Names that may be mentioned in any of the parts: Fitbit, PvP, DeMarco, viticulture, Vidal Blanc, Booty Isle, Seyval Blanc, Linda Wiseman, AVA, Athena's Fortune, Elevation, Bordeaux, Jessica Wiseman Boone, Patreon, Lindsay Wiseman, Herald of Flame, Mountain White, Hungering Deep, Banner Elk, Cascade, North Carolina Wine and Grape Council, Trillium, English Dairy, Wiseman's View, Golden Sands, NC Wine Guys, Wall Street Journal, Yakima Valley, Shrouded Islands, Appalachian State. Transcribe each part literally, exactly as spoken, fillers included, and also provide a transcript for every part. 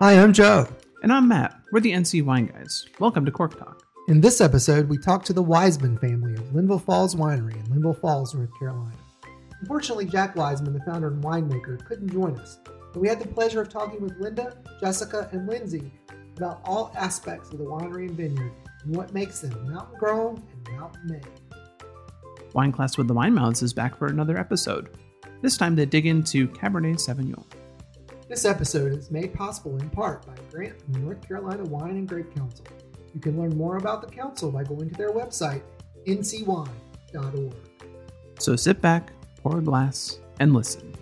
Hi, I'm Joe. And I'm Matt. We're the N C Wine Guys. Welcome to Cork Talk. In this episode, we talk to the Wiseman family of Linville Falls Winery in Linville Falls, North Carolina. Unfortunately, Jack Wiseman, the founder and winemaker, couldn't join us, but we had the pleasure of talking with Linda, Jessica, and Lindsay about all aspects of the winery and vineyard and what makes them mountain grown and mountain made. Wine Class with the Wine Mouths is back for another episode. This time they dig into Cabernet Sauvignon. This episode is made possible in part by a grant from the North Carolina Wine and Grape Council. You can learn more about the council by going to their website, n c wine dot org. So sit back, pour a glass, and listen.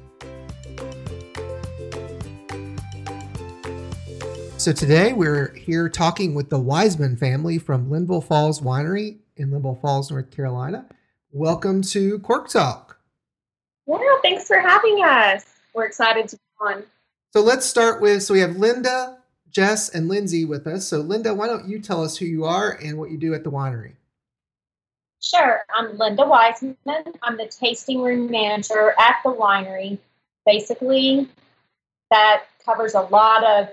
So today we're here talking with the Wiseman family from Linville Falls Winery in Linville Falls, North Carolina. Welcome to Cork Talk. Yeah, thanks for having us. We're excited to be on. So let's start with, so we have Linda, Jess, and Lindsay with us. So Linda, why don't you tell us who you are and what you do at the winery? Sure. I'm Linda Wiseman. I'm the tasting room manager at the winery. Basically, that covers a lot of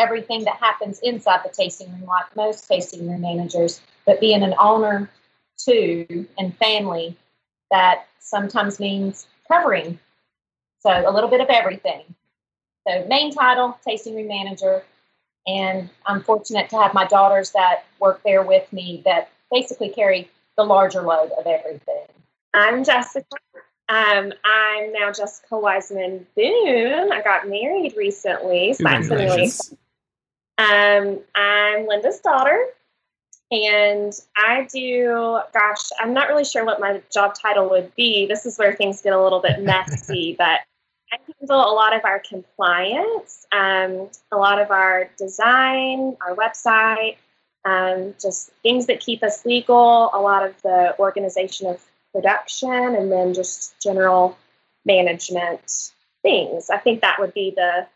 everything that happens inside the tasting room, like most tasting room managers. But being an owner, too, and family, that sometimes means covering. So a little bit of everything. So main title, tasting room manager, and I'm fortunate to have my daughters that work there with me that basically carry the larger load of everything. I'm Jessica. Um, I'm now Jessica Wiseman Boone. I got married recently, so that's really exciting. Um, I'm Linda's daughter, and I do, gosh, I'm not really sure what my job title would be. This is where things get a little bit messy, but I handle a lot of our compliance, um, a lot of our design, our website, um, just things that keep us legal, a lot of the organization of production, and then just general management things. I think that would be the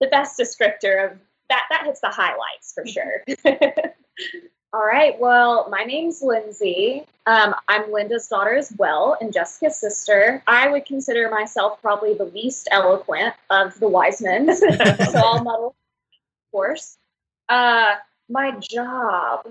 the best descriptor of that. That hits the highlights for sure. All right. Well, my name's Lindsay. Um, I'm Linda's daughter as well, and Jessica's sister. I would consider myself probably the least eloquent of the Wisemen, so I'll muddle, of course. Uh, my job.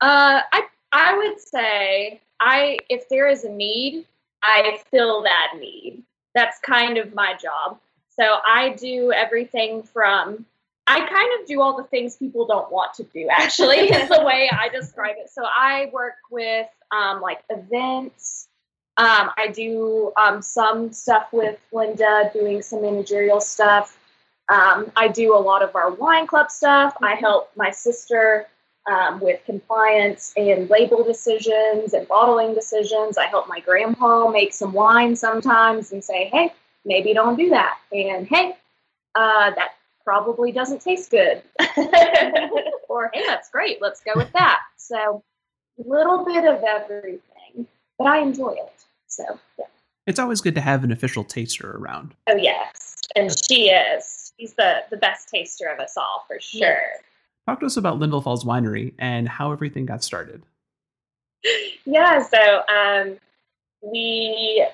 Uh, I I would say I if there is a need, I fill that need. That's kind of my job. So I do everything from. I kind of do all the things people don't want to do, actually, is the way I describe it. So I work with, um, like, events. Um, I do um, some stuff with Linda, doing some managerial stuff. Um, I do a lot of our wine club stuff. Mm-hmm. I help my sister um, with compliance and label decisions and bottling decisions. I help my grandpa make some wine sometimes and say, hey, maybe don't do that. And, hey, uh, that probably doesn't taste good. Or, hey, that's great. Let's go with that. So a little bit of everything, but I enjoy it. So, yeah. It's always good to have an official taster around. Oh, yes. And she is. She's the, the best taster of us all, for sure. Yes. Talk to us about Linville Falls Winery and how everything got started. Yeah, so um, we...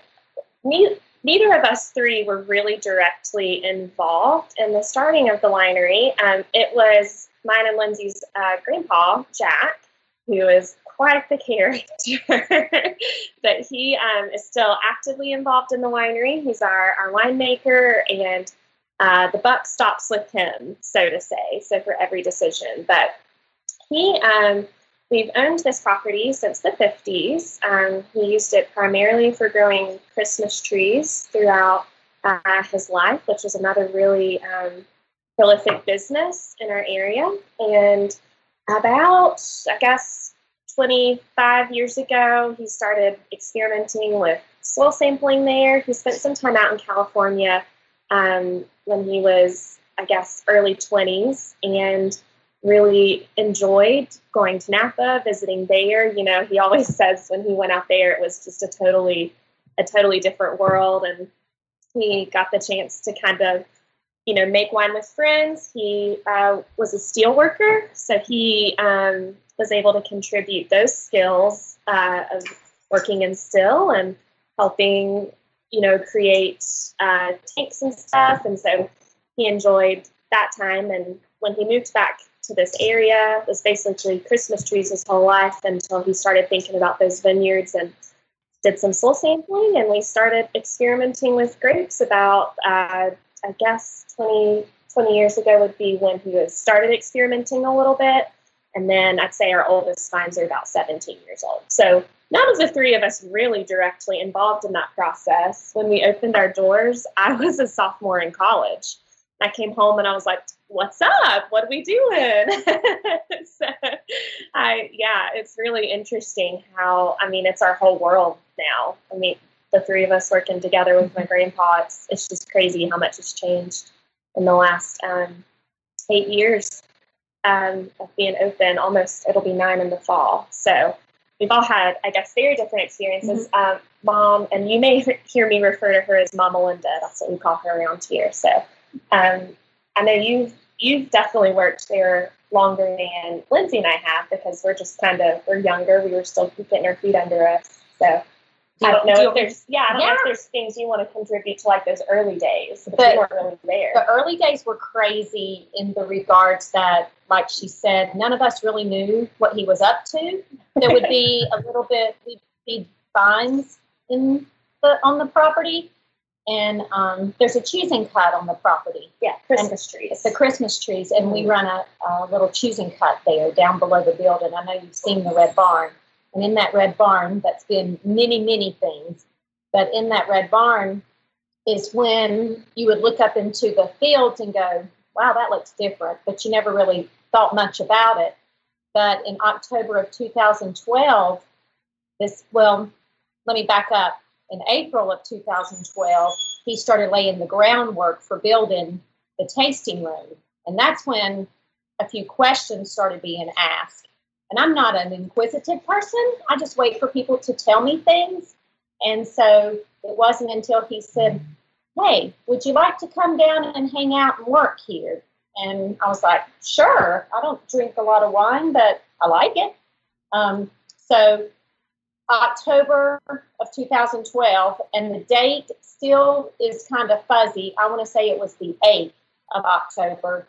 we Neither of us three were really directly involved in the starting of the winery. Um, it was mine and Lindsay's uh, grandpa, Jack, who is quite the character, but he um, is still actively involved in the winery. He's our, our winemaker, and uh, the buck stops with him, so to say, so for every decision. But he, um, we've owned this property since the fifties. Um, he used it primarily for growing Christmas trees throughout uh, his life, which was another really um, prolific business in our area. And about, I guess, twenty-five years ago, he started experimenting with soil sampling there. He spent some time out in California um, when he was, I guess, early twenties, and really enjoyed going to Napa, visiting there. You know, he always says when he went out there, it was just a totally, a totally different world. And he got the chance to kind of, you know, make wine with friends. He uh, was a steel worker, so he um, was able to contribute those skills uh, of working in steel and helping, you know, create uh, tanks and stuff. And so he enjoyed that time. And when he moved back to this area, it was basically Christmas trees his whole life until he started thinking about those vineyards and did some soil sampling. And we started experimenting with grapes about, uh, I guess, twenty, twenty years ago would be when he was started experimenting a little bit. And then I'd say our oldest vines are about seventeen years old. So none of the three of us really directly involved in that process. When we opened our doors, I was a sophomore in college. I came home and I was like, what's up? What are we doing? so I, yeah, it's really interesting how, I mean, it's our whole world now. I mean, the three of us working together with my grandpa, it's, it's just crazy how much has changed in the last um, eight years um, of being open. Almost, it'll be nine in the fall. So we've all had, I guess, very different experiences. Mm-hmm. Um, Mom, and you may hear me refer to her as Mama Linda. That's what we call her around here. So, Um, I know you've, you've definitely worked there longer than Lindsay and I have, because we're just kind of, we're younger. We were still getting our feet under us. So I don't know do if there's, yeah, I don't yeah. know if there's things you want to contribute to, like those early days. The, we weren't really there. The early days were crazy in the regards that, like she said, none of us really knew what he was up to. There would be a little bit, we'd be vines in the, on the property. And um, there's a choosing cut on the property. Yeah, Christmas and trees. It's the Christmas trees. And we run a, a little choosing cut there down below the building. I know you've seen the red barn. And in that red barn, that's been many, many things. But in that red barn is when you would look up into the fields and go, wow, that looks different. But you never really thought much about it. But in October of two thousand twelve, this, well, let me back up. In April of two thousand twelve, he started laying the groundwork for building the tasting room. And that's when a few questions started being asked. And I'm not an inquisitive person. I just wait for people to tell me things. And so it wasn't until he said, hey, would you like to come down and hang out and work here? And I was like, sure. I don't drink a lot of wine, but I like it. Um, so... October of two thousand twelve, and the date still is kind of fuzzy. I want to say it was the eighth of October.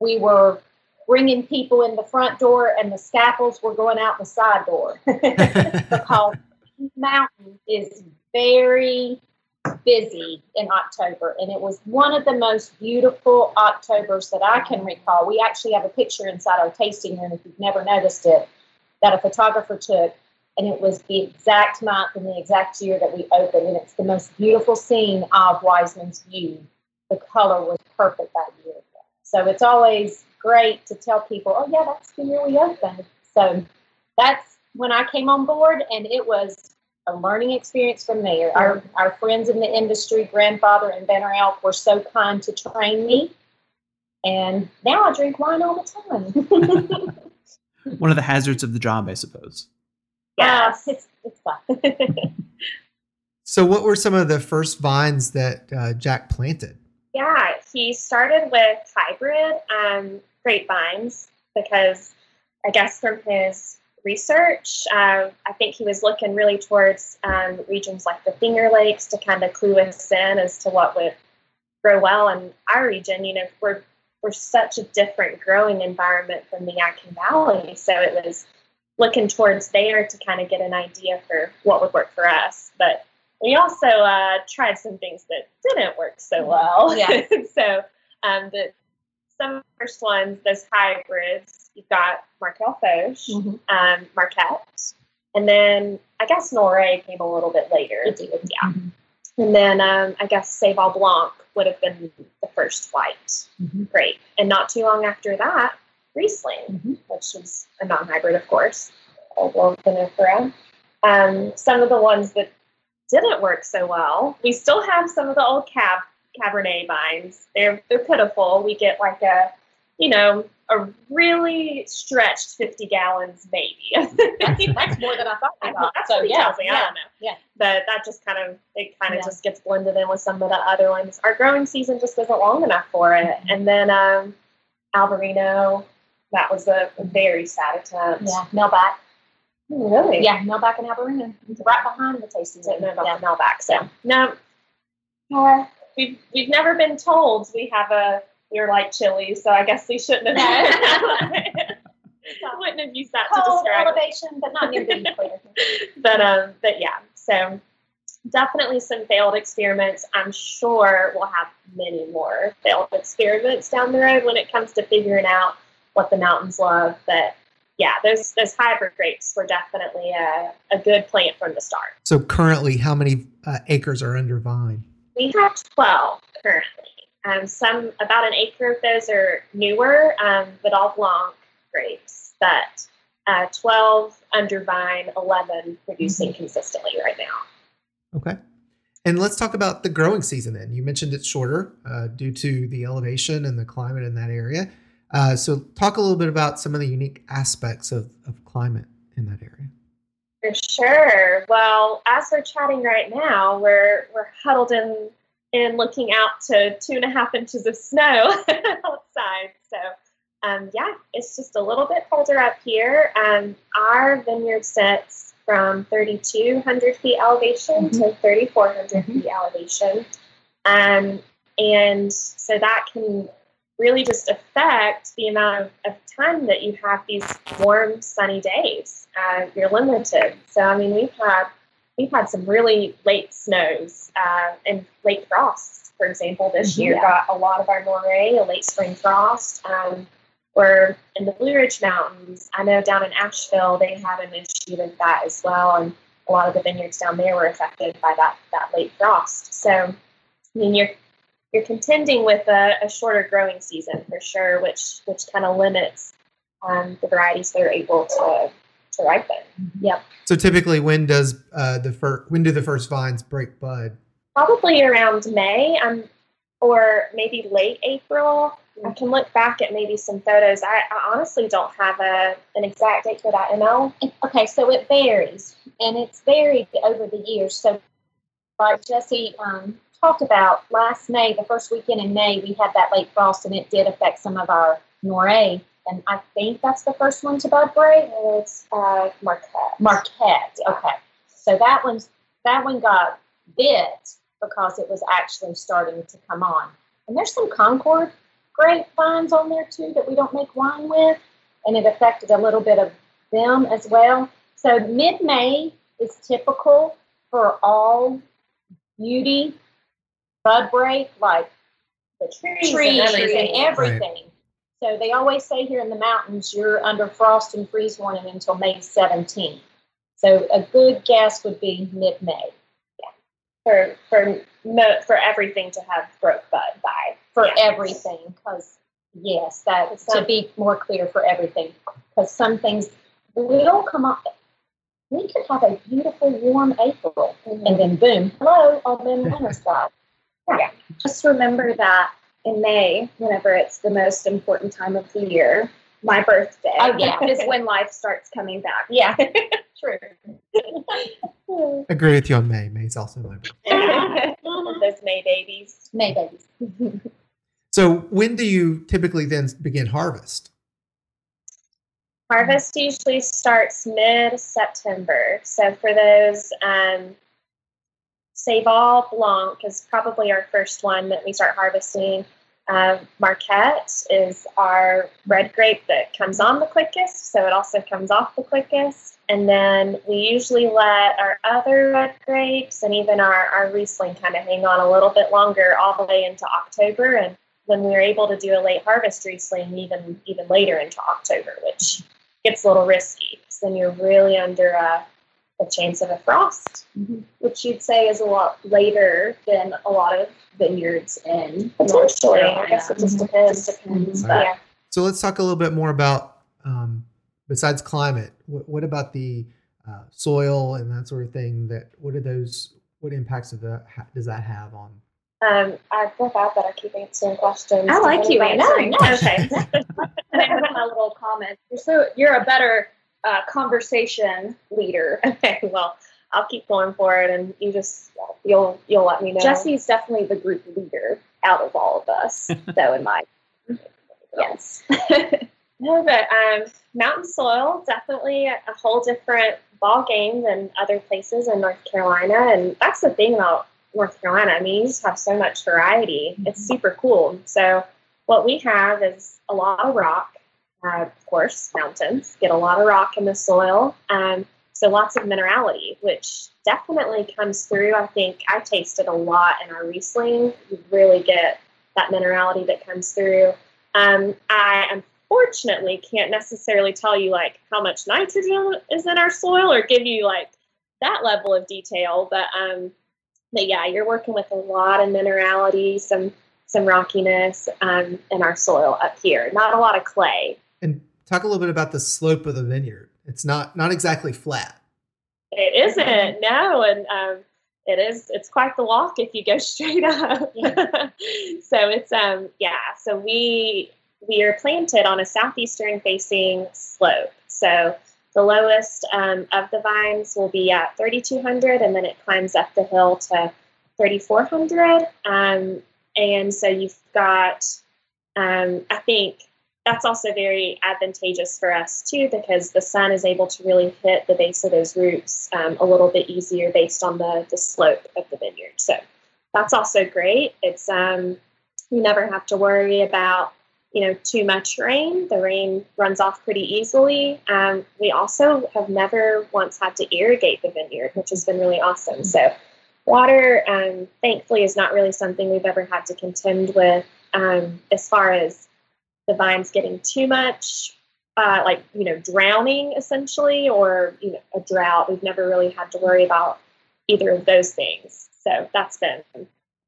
We were bringing people in the front door, and the scaffolds were going out the side door because Mountain is very busy in October, and it was one of the most beautiful Octobers that I can recall. We actually have a picture inside our tasting room, if you've never noticed it, that a photographer took. And it was the exact month and the exact year that we opened. And it's the most beautiful scene of Wiseman's View. The color was perfect that year. So it's always great to tell people, oh, yeah, that's the year we opened. So that's when I came on board, and it was a learning experience from there. Our, our friends in the industry, grandfather and Banner Elk, were so kind to train me. And now I drink wine all the time. One of the hazards of the job, I suppose. Yeah, it's, it's fun. So what were some of the first vines that uh, Jack planted? Yeah, he started with hybrid um, grapevines because, I guess, from his research, uh, I think he was looking really towards um, regions like the Finger Lakes to kind of clue us in as to what would grow well in our region. You know, we're, we're such a different growing environment from the Yakima Valley, so it was looking towards there to kind of get an idea for what would work for us. But we also uh, tried some things that didn't work so well. Yeah. so um, the, some of the first ones, those hybrids, you've got Maréchal Foch, mm-hmm. um, Marquette, and then I guess Noiret came a little bit later. It did, yeah. Mm-hmm. And then um, I guess Seyval Blanc would have been the first white mm-hmm. grape. And not too long after that, Riesling, mm-hmm. which is a non-hybrid, of course, a Blanc vinifera. Um, some of the ones that didn't work so well, we still have some of the old cab Cabernet vines. They're they're pitiful. We get like a, you know, a really stretched fifty gallons, maybe. That's more than I thought. I thought that's so, what he yeah, tells me. Yeah, I don't know. Yeah, but that just kind of it kind of yeah. just gets blended in with some of the other ones. Our growing season just isn't long enough for it. Mm-hmm. And then um, Albariño. That was a very sad attempt. Yeah, Merlbach. Oh, really? Yeah, Merlbach and Albariño. Right behind the tasting room. Merlbach yeah. and Merlbach. So, no, uh, we've, we've never been told we have a you're like chili, so I guess we shouldn't have had wouldn't have used that cold to describe elevation, it. But not near being clear. But um, but yeah, so definitely some failed experiments. I'm sure we'll have many more failed experiments down the road when it comes to figuring out what the mountains love. But yeah, those those hybrid grapes were definitely a, a good plant from the start. So currently, how many uh, acres are under vine? We have twelve currently. Um, some about an acre of those are newer, um, Vidal Blanc grapes, but uh, twelve under vine, eleven producing mm-hmm. consistently right now. Okay. And let's talk about the growing season then. You mentioned it's shorter uh, due to the elevation and the climate in that area. Uh, so talk a little bit about some of the unique aspects of, of climate in that area. For sure. Well, as we're chatting right now, we're we're huddled in and looking out to two and a half inches of snow outside. So um, yeah, it's just a little bit colder up here. Um, our vineyard sits from thirty-two hundred feet elevation mm-hmm. to thirty-four hundred mm-hmm. feet elevation. Um, and so that can really just affect the amount of, of time that you have these warm, sunny days. Uh, you're limited. So, I mean, we've had, we've had some really late snows uh, and late frosts, for example. This mm-hmm. year yeah. got a lot of our Noiret, a late spring frost. Um, we're in the Blue Ridge Mountains. I know down in Asheville, they had an issue with that as well. And a lot of the vineyards down there were affected by that, that late frost. So, I mean, you're You're contending with a, a shorter growing season for sure, which which kind of limits um, the varieties that are able to, to ripen. Yep. So typically, when does uh, the fir- when do the first vines break bud? Probably around May, um, or maybe late April. Mm-hmm. I can look back at maybe some photos. I, I honestly don't have a an exact date for that. Emil? Okay, so it varies, and it's varied over the years. So, like Jesse. Um, talked about last May, the first weekend in May, we had that late frost and it did affect some of our Noiret. And I think that's the first one to bud break. It's uh, Marquette. Marquette. Okay. So that one's that one got bit because it was actually starting to come on. And there's some Concord grape vines on there too that we don't make wine with. And it affected a little bit of them as well. So mid-May is typical for all beauty bud break, like the trees, trees and everything. And everything. Right. So they always say here in the mountains, you're under frost and freeze warning until May seventeenth. So a good guess would be mid-May. Yeah, for for no, for everything to have broke bud by for yeah. everything, because yes, that it's to not, be more clear for everything, because some things will come up. We could have a beautiful warm April, mm-hmm. and then boom, hello, on the winter side. Yeah, just remember that in May, whenever it's the most important time of the year, my birthday oh, yeah. is when life starts coming back. Yeah, true. Agree with you on May. May's also my birthday. Those May babies. May babies. So when do you typically then begin harvest? Harvest usually starts mid-September. So for those... um Seyval Blanc is probably our first one that we start harvesting. Uh, Marquette is our red grape that comes on the quickest, so it also comes off the quickest. And then we usually let our other red grapes and even our, our Riesling kind of hang on a little bit longer all the way into October. And when we're able to do a late harvest Riesling, even, even later into October, which gets a little risky because then you're really under a the chance of a frost, mm-hmm. which you'd say is a lot later than a lot of vineyards in North Carolina. I guess it just depends. Just depends. Right. Yeah. So let's talk a little bit more about, um, besides climate, what, what about the uh, soil and that sort of thing? That what are those? What impacts of that ha- does that have on? Um, I feel bad that I keep answering questions. I like you answering. No, no, okay. I have my little comment. You're so you're a better. Uh, conversation leader. Okay, well, I'll keep going for it, and you just you'll you'll let me know. Jesse's definitely the group leader out of all of us, though. In my yes, no, but um, mountain soil definitely a whole different ball game than other places in North Carolina, and that's the thing about North Carolina. I mean, you just have so much variety. Mm-hmm. It's super cool. So what we have is a lot of rock, uh, of course, mountains, get a lot of rock in the soil. Um, so lots of minerality, which definitely comes through. I think I tasted a lot in our Riesling. You really get that minerality that comes through. Um, I am Fortunately, can't necessarily tell you like how much nitrogen is in our soil or give you like that level of detail, but um, but yeah, you're working with a lot of minerality, some some rockiness um, in our soil up here. Not a lot of clay. And talk a little bit about the slope of the vineyard. It's not not exactly flat. It isn't, no, and um, it is. It's quite the walk if you go straight up. Yeah. So it's um yeah. So we. We are planted on a southeastern facing slope. So the lowest um, of the vines will be at thirty-two hundred, and then it climbs up the hill to thirty-four hundred. Um, and so you've got, um, I think that's also very advantageous for us too, because the sun is able to really hit the base of those roots um, a little bit easier based on the, the slope of the vineyard. So that's also great. It's, um, you never have to worry about, you know, too much rain. The rain runs off pretty easily. Um, we also have never once had to irrigate the vineyard, which has been really awesome. So water, um, thankfully, is not really something we've ever had to contend with um, as far as the vines getting too much, uh, like, you know, drowning essentially, or, you know, a drought. We've never really had to worry about either of those things. So that's been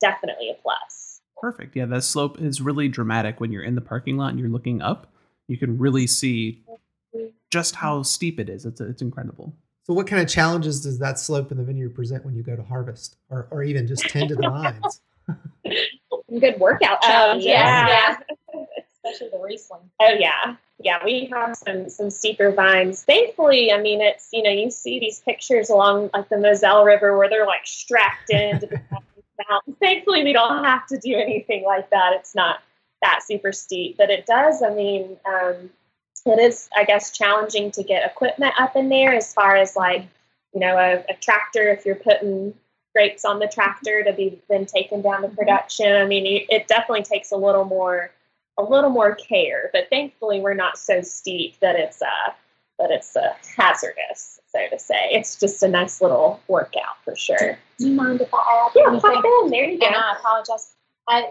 definitely a plus. Perfect. Yeah, that slope is really dramatic when you're in the parking lot and you're looking up. You can really see just how steep it is. It's it's incredible. So what kind of challenges does that slope in the vineyard present when you go to harvest or, or even just tend to the vines? Good workout challenges. Oh, yeah. yeah. Especially the Riesling. Oh, yeah. Yeah, we have some some steeper vines. Thankfully, I mean, it's, you know, you see these pictures along like the Moselle River where they're like strapped into the out. Thankfully, we don't have to do anything like that. It's not that super steep, but it does. I mean, um, it is, I guess, challenging to get equipment up in there as far as like, you know, a, a tractor, if you're putting grapes on the tractor to be then taken down to production. I mean, it definitely takes a little more, a little more care, but thankfully we're not so steep that it's uh, that it's uh, hazardous. So to say, it's just a nice little workout for sure. Do you mind if I add? Yeah, anything? Pop in. There you go. And I apologize. I,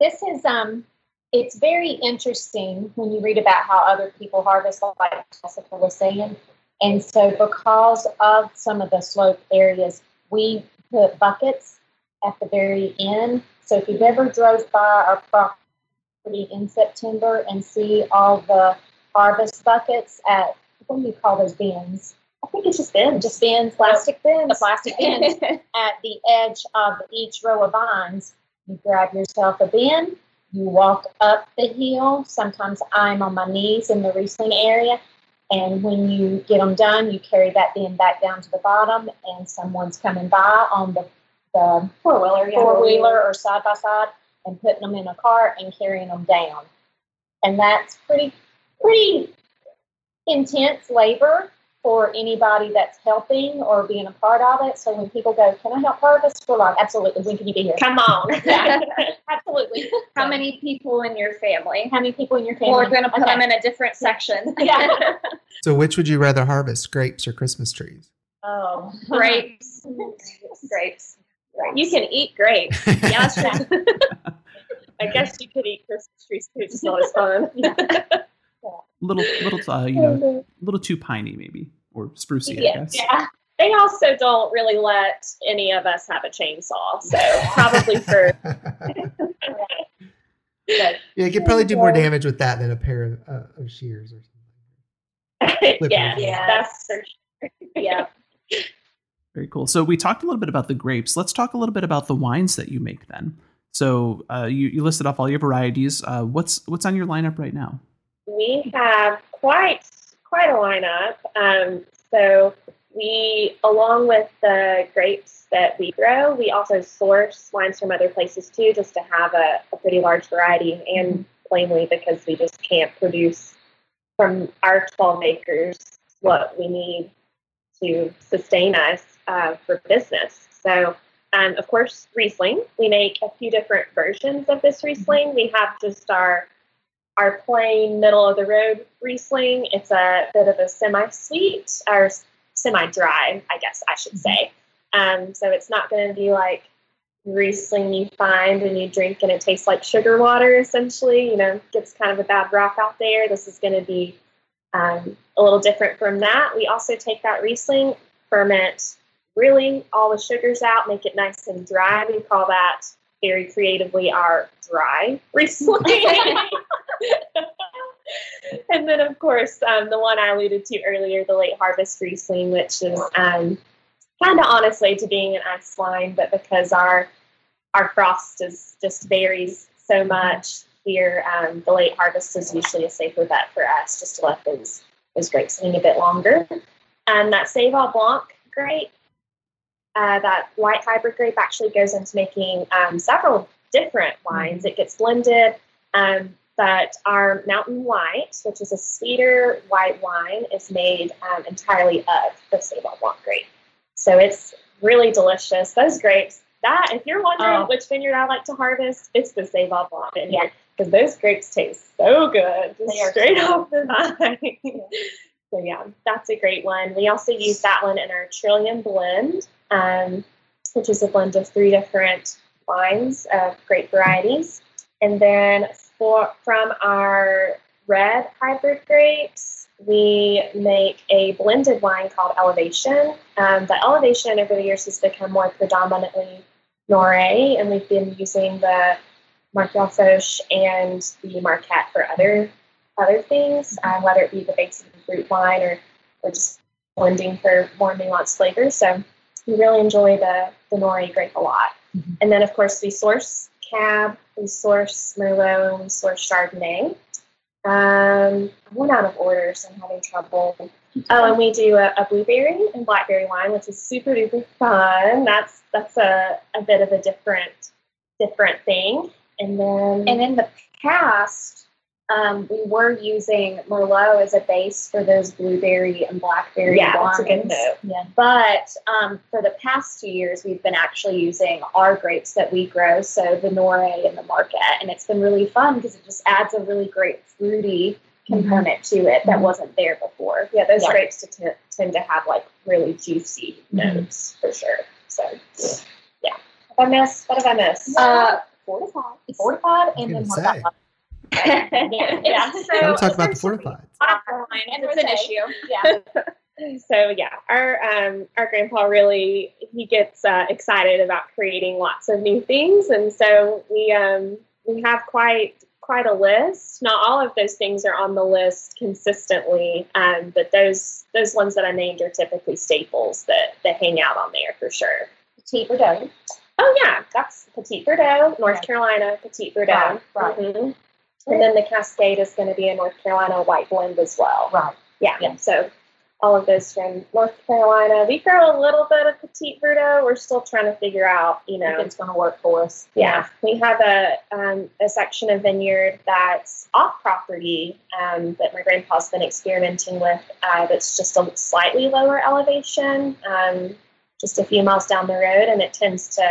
this is um, it's very interesting when you read about how other people harvest, like Jessica was saying. And so, because of some of the slope areas, we put buckets at the very end. So if you've ever drove by our property in September and see all the harvest buckets at, what do you call those bins? I think it's just bins. Just bins, plastic bins. The plastic bins. At the edge of each row of vines, you grab yourself a bin, you walk up the hill. Sometimes I'm on my knees in the Riesling area. And when you get them done, you carry that bin back down to the bottom, and someone's coming by on the, the four-wheeler, yeah, four-wheeler or side-by-side and putting them in a cart and carrying them down. And that's pretty, pretty intense labor for anybody that's helping or being a part of it. So when people go, "Can I help harvest?" We're like, "Absolutely. When can you be here?" Come on. Yeah. Absolutely. How so, many people in your family? How many people in your family? We're going to put okay. them in a different section. Yeah. So which would you rather harvest, grapes or Christmas trees? Oh, grapes. grapes. Grapes. You can eat grapes. Yeah, that's true. I guess you could eat Christmas trees too. It's always fun. Yeah. Little, little, uh, you know, a little too piney maybe, or sprucey, yeah, I guess. Yeah, they also don't really let any of us have a chainsaw, so probably for. Yeah, you could probably do more damage with that than a pair of, uh, of shears or something. yeah, yeah, that's for sure. Yeah. Very cool. So we talked a little bit about the grapes. Let's talk a little bit about the wines that you make then. So uh, you you listed off all your varieties. Uh, what's what's on your lineup right now? We have quite quite a lineup. Um, so we, along with the grapes that we grow, we also source wines from other places too, just to have a, a pretty large variety, and plainly because we just can't produce from our twelve acres what we need to sustain us uh, for business. So Um, of course, Riesling. We make a few different versions of this Riesling. We have just our our plain middle-of-the-road Riesling. It's a bit of a semi-sweet, or semi-dry, I guess I should say. Um, so it's not going to be like Riesling you find and you drink and it tastes like sugar water, essentially. You know, gets kind of a bad rap out there. This is going to be um, a little different from that. We also take that Riesling, ferment really all the sugars out, make it nice and dry. We call that very creatively our dry Riesling. And then, of course, um, the one I alluded to earlier, the late harvest Riesling, which is um, kind of on its way to being an ice wine, but because our our frost is just varies so much here, um, the late harvest is usually a safer bet for us, just to let those those grapes hang a bit longer. And that Seyval Blanc grape, uh, that white hybrid grape, actually goes into making um, several different wines. It gets blended. Um, But our Mountain White, which is a sweeter white wine, is made um, entirely of the Seyval Blanc grape. So it's really delicious. Those grapes, that, if you're wondering oh. which vineyard I like to harvest, it's the Seyval Blanc vineyard, because yeah. those grapes taste so good. They are straight so off the vine. Yeah. So yeah, that's a great one. We also use that one in our Trillium blend, um, which is a blend of three different wines of grape varieties. And then For, from our red hybrid grapes, we make a blended wine called Elevation. Um, the Elevation over the years has become more predominantly Noiret, and we've been using the Maréchal Foch and the Marquette for other other things, um, whether it be the base of the fruit wine or, or just blending for more nuanced flavors. So we really enjoy the, the Noiret grape a lot. Mm-hmm. And then, of course, we source Cab, we source Merlot, and we source Chardonnay. Um, I went out of order, so I'm having trouble. Oh, and we do a, a blueberry and blackberry wine, which is super duper fun. That's that's a, a bit of a different different thing. And then and in the past, um, we were using Merlot as a base for those blueberry and blackberry yeah, wines. That's a good note. Yeah. But um, for the past two years, we've been actually using our grapes that we grow, so the Noiret and the Marquette, and it's been really fun because it just adds a really great fruity component mm-hmm. to it that mm-hmm. wasn't there before. Yeah, those yeah. grapes t- tend to have like really juicy mm-hmm. notes for sure. So yeah, what have I missed? What have I missed? Uh, fortified, fortified, and then one. yeah, yeah. So I want to talk about the fortified. It's an issue. Yeah. So yeah, our um, our grandpa really he gets uh, excited about creating lots of new things, and so we um, we have quite quite a list. Not all of those things are on the list consistently, um, but those those ones that I named are typically staples that that hang out on there for sure. Petit Verdot. Oh yeah, that's Petit Verdot, North yeah. Carolina Petit Verdot. Right. right. Mm-hmm. And then the Cascade is going to be a North Carolina white blend as well. Right. Yeah. yeah. So all of those from North Carolina. We grow a little bit of Petit Verdot. We're still trying to figure out, you know, if it's going to work for us. Yeah. yeah. We have a um, a section of vineyard that's off property um, that my grandpa's been experimenting with. Uh, that's just a slightly lower elevation, um, just a few miles down the road, and it tends to.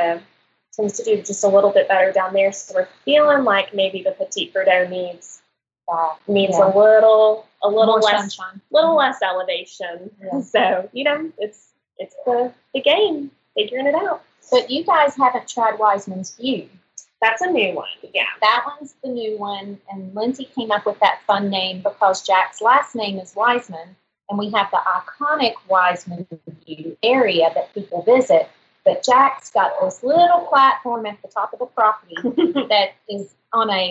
Tends to do just a little bit better down there, so we're feeling like maybe the Petit Verdot needs uh, needs yeah. a little a little More less sunshine. little mm-hmm. less elevation. Yeah. So you know, it's it's the the game figuring it out. But you guys haven't tried Wiseman's View. That's a new one. Yeah, that one's the new one, and Lindsay came up with that fun name because Jack's last name is Wiseman, and we have the iconic Wiseman View area that people visit. But Jack's got this little platform at the top of the property that is on a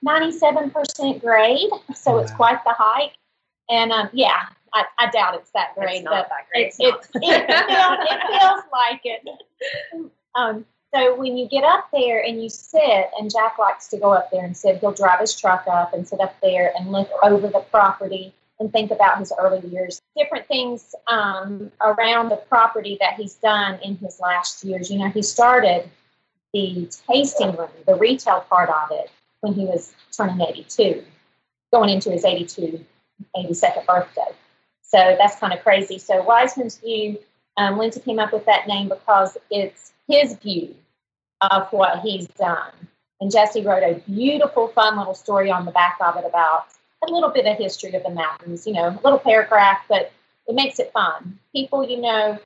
ninety-seven percent grade, so wow. it's quite the hike. And, um, yeah, I, I doubt it's that grade. It's not that grade. It, it, it, it, it feels like it. Um, so when you get up there and you sit, and Jack likes to go up there and sit, he'll drive his truck up and sit up there and look over the property and think about his early years, different things um, around the property that he's done in his last years. You know, he started the tasting room, the retail part of it, when he was turning eighty-two, going into his eighty-second birthday. So that's kind of crazy. So Wiseman's View, um, Lindsay came up with that name because it's his view of what he's done. And Jesse wrote a beautiful, fun little story on the back of it about a little bit of history of the mountains, you know, a little paragraph, but it makes it fun. People, you know,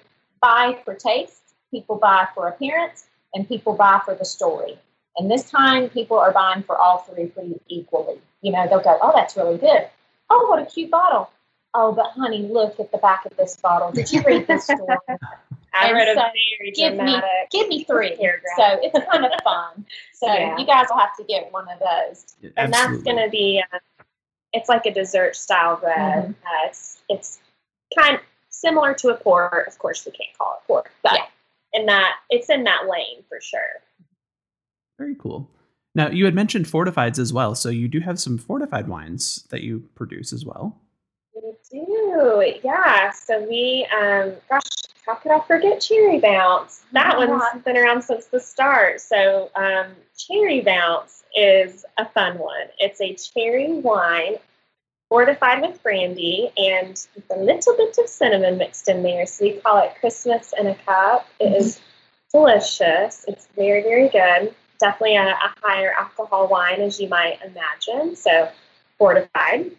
buy for taste, people buy for appearance, and people buy for the story. And this time, people are buying for all three pretty equally. You know, they'll go, oh, that's really good. Oh, what a cute bottle. Oh, but honey, look at the back of this bottle. Did you read this story? I and read a so very give dramatic. Me, give me three. Paragraph. So it's a ton of fun. So yeah. You guys will have to get one of those. Yeah, and absolutely. That's going to be, uh, it's like a dessert style bread. Mm-hmm. Uh, it's, it's kind of similar to a port. Of course, we can't call it port, but yeah. in that, it's in that lane for sure. Very cool. Now, you had mentioned fortifieds as well. So you do have some fortified wines that you produce as well. We do, yeah. So we, um, gosh, how could I forget Cherry Bounce? That oh, one's God. Been around since the start. So um, Cherry Bounce is a fun one. It's a cherry wine fortified with brandy and with a little bit of cinnamon mixed in there. So we call it Christmas in a Cup. It mm-hmm. is delicious. It's very, very good. Definitely a, a higher alcohol wine, as you might imagine. So fortified.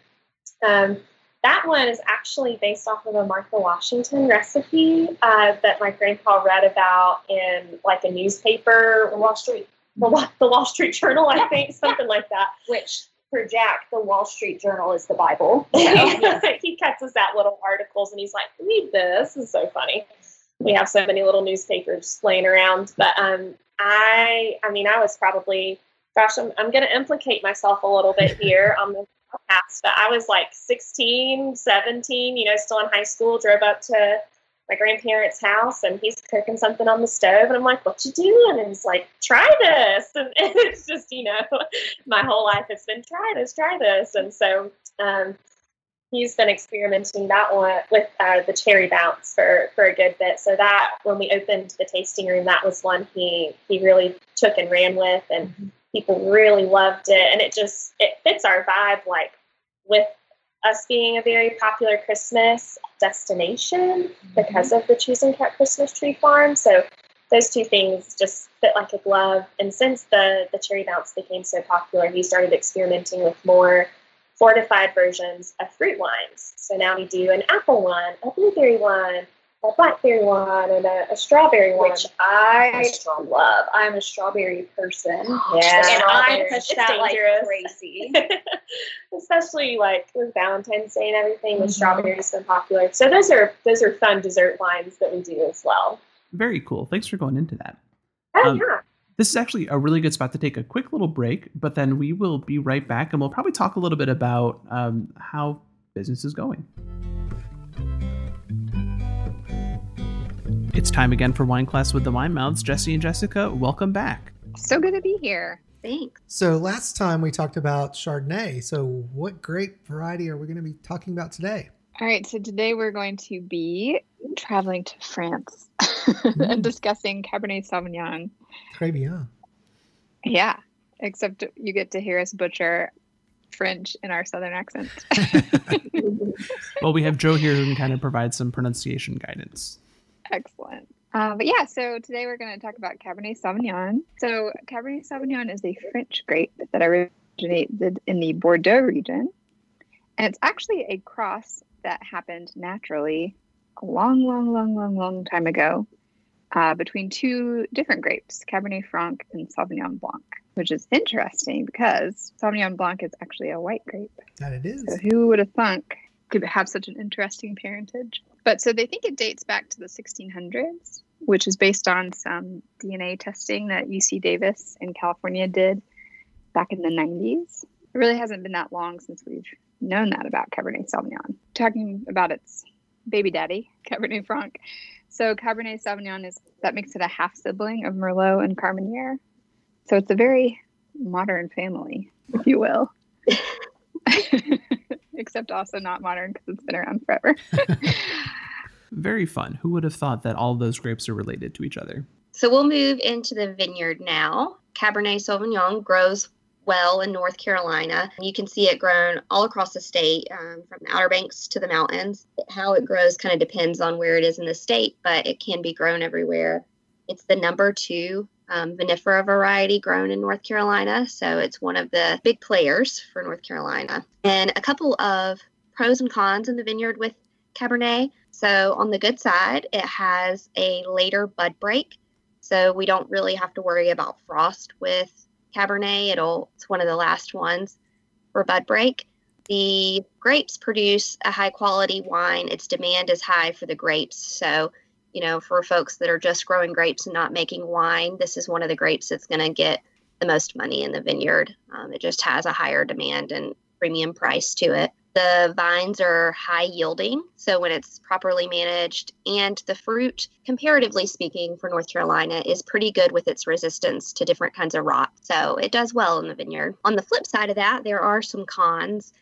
Um, That one is actually based off of a Martha Washington recipe uh, that my grandpa read about in like a newspaper, the Wall Street, the, the Wall Street Journal, I think, something like that. Which for Jack, the Wall Street Journal is the Bible. So he cuts us out little articles and he's like, read this. It's so funny. We have so many little newspapers laying around. But um, I, I mean, I was probably, gosh, I'm, I'm going to implicate myself a little bit here on the past, but I was like sixteen, seventeen, you know, still in high school, drove up to my grandparents' house and he's cooking something on the stove. And I'm like, what you doing? And he's like, try this. And it's just, you know, my whole life has been try this, try this. And so um, he's been experimenting that one with uh, the Cherry Bounce for, for a good bit. So that when we opened the tasting room, that was one he, he really took and ran with. And mm-hmm. people really loved it, and it just, it fits our vibe, like with us being a very popular Christmas destination mm-hmm. because of the Cheese and Cut Christmas Tree Farm. So those two things just fit like a glove. And since the, the Cherry Bounce became so popular, he started experimenting with more fortified versions of fruit wines. So now we do an apple wine, a blueberry wine, a blackberry one and a, a strawberry one, which I love. I'm a strawberry person. Yeah, and I push that like crazy, especially like with Valentine's Day and everything. Mm-hmm. With strawberries, been popular. So those are those are fun dessert wines that we do as well. Very cool. Thanks for going into that. Oh um, yeah. This is actually a really good spot to take a quick little break, but then we will be right back, and we'll probably talk a little bit about um, how business is going. It's time again for Wine Class with the Wine Mouths. Jesse and Jessica, welcome back. So good to be here. Thanks. So last time we talked about Chardonnay. So what grape variety are we going to be talking about today? All right. So today we're going to be traveling to France mm-hmm. and discussing Cabernet Sauvignon. Très bien. Yeah. Except you get to hear us butcher French in our southern accent. Well, we have Joe here who can kind of provide some pronunciation guidance. Excellent. Uh, but yeah, so today we're going to talk about Cabernet Sauvignon. So Cabernet Sauvignon is a French grape that originated in the Bordeaux region. And it's actually a cross that happened naturally a long, long, long, long, long time ago uh, between two different grapes, Cabernet Franc and Sauvignon Blanc, which is interesting because Sauvignon Blanc is actually a white grape. That it is. So who would have thunk could have such an interesting parentage? But so they think it dates back to the sixteen hundreds, which is based on some D N A testing that U C Davis in California did back in the nineties. It really hasn't been that long since we've known that about Cabernet Sauvignon. Talking about its baby daddy, Cabernet Franc. So Cabernet Sauvignon, is that makes it a half sibling of Merlot and Carmenere. So it's a very modern family, if you will. Except also not modern because it's been around forever. Very fun. Who would have thought that all those grapes are related to each other? So we'll move into the vineyard now. Cabernet Sauvignon grows well in North Carolina. You can see it grown all across the state, um, from the Outer Banks to the mountains. How it grows kind of depends on where it is in the state, but it can be grown everywhere. It's the number two um, vinifera variety grown in North Carolina. So it's one of the big players for North Carolina. And a couple of pros and cons in the vineyard with Cabernet. So on the good side, it has a later bud break. So we don't really have to worry about frost with Cabernet. It'll, it's one of the last ones for bud break. The grapes produce a high quality wine. Its demand is high for the grapes. So, you know, for folks that are just growing grapes and not making wine, this is one of the grapes that's going to get the most money in the vineyard. Um, it just has a higher demand and premium price to it. The vines are high yielding, so when it's properly managed, and the fruit, comparatively speaking, for North Carolina is pretty good with its resistance to different kinds of rot. So it does well in the vineyard. On the flip side of that, there are some cons.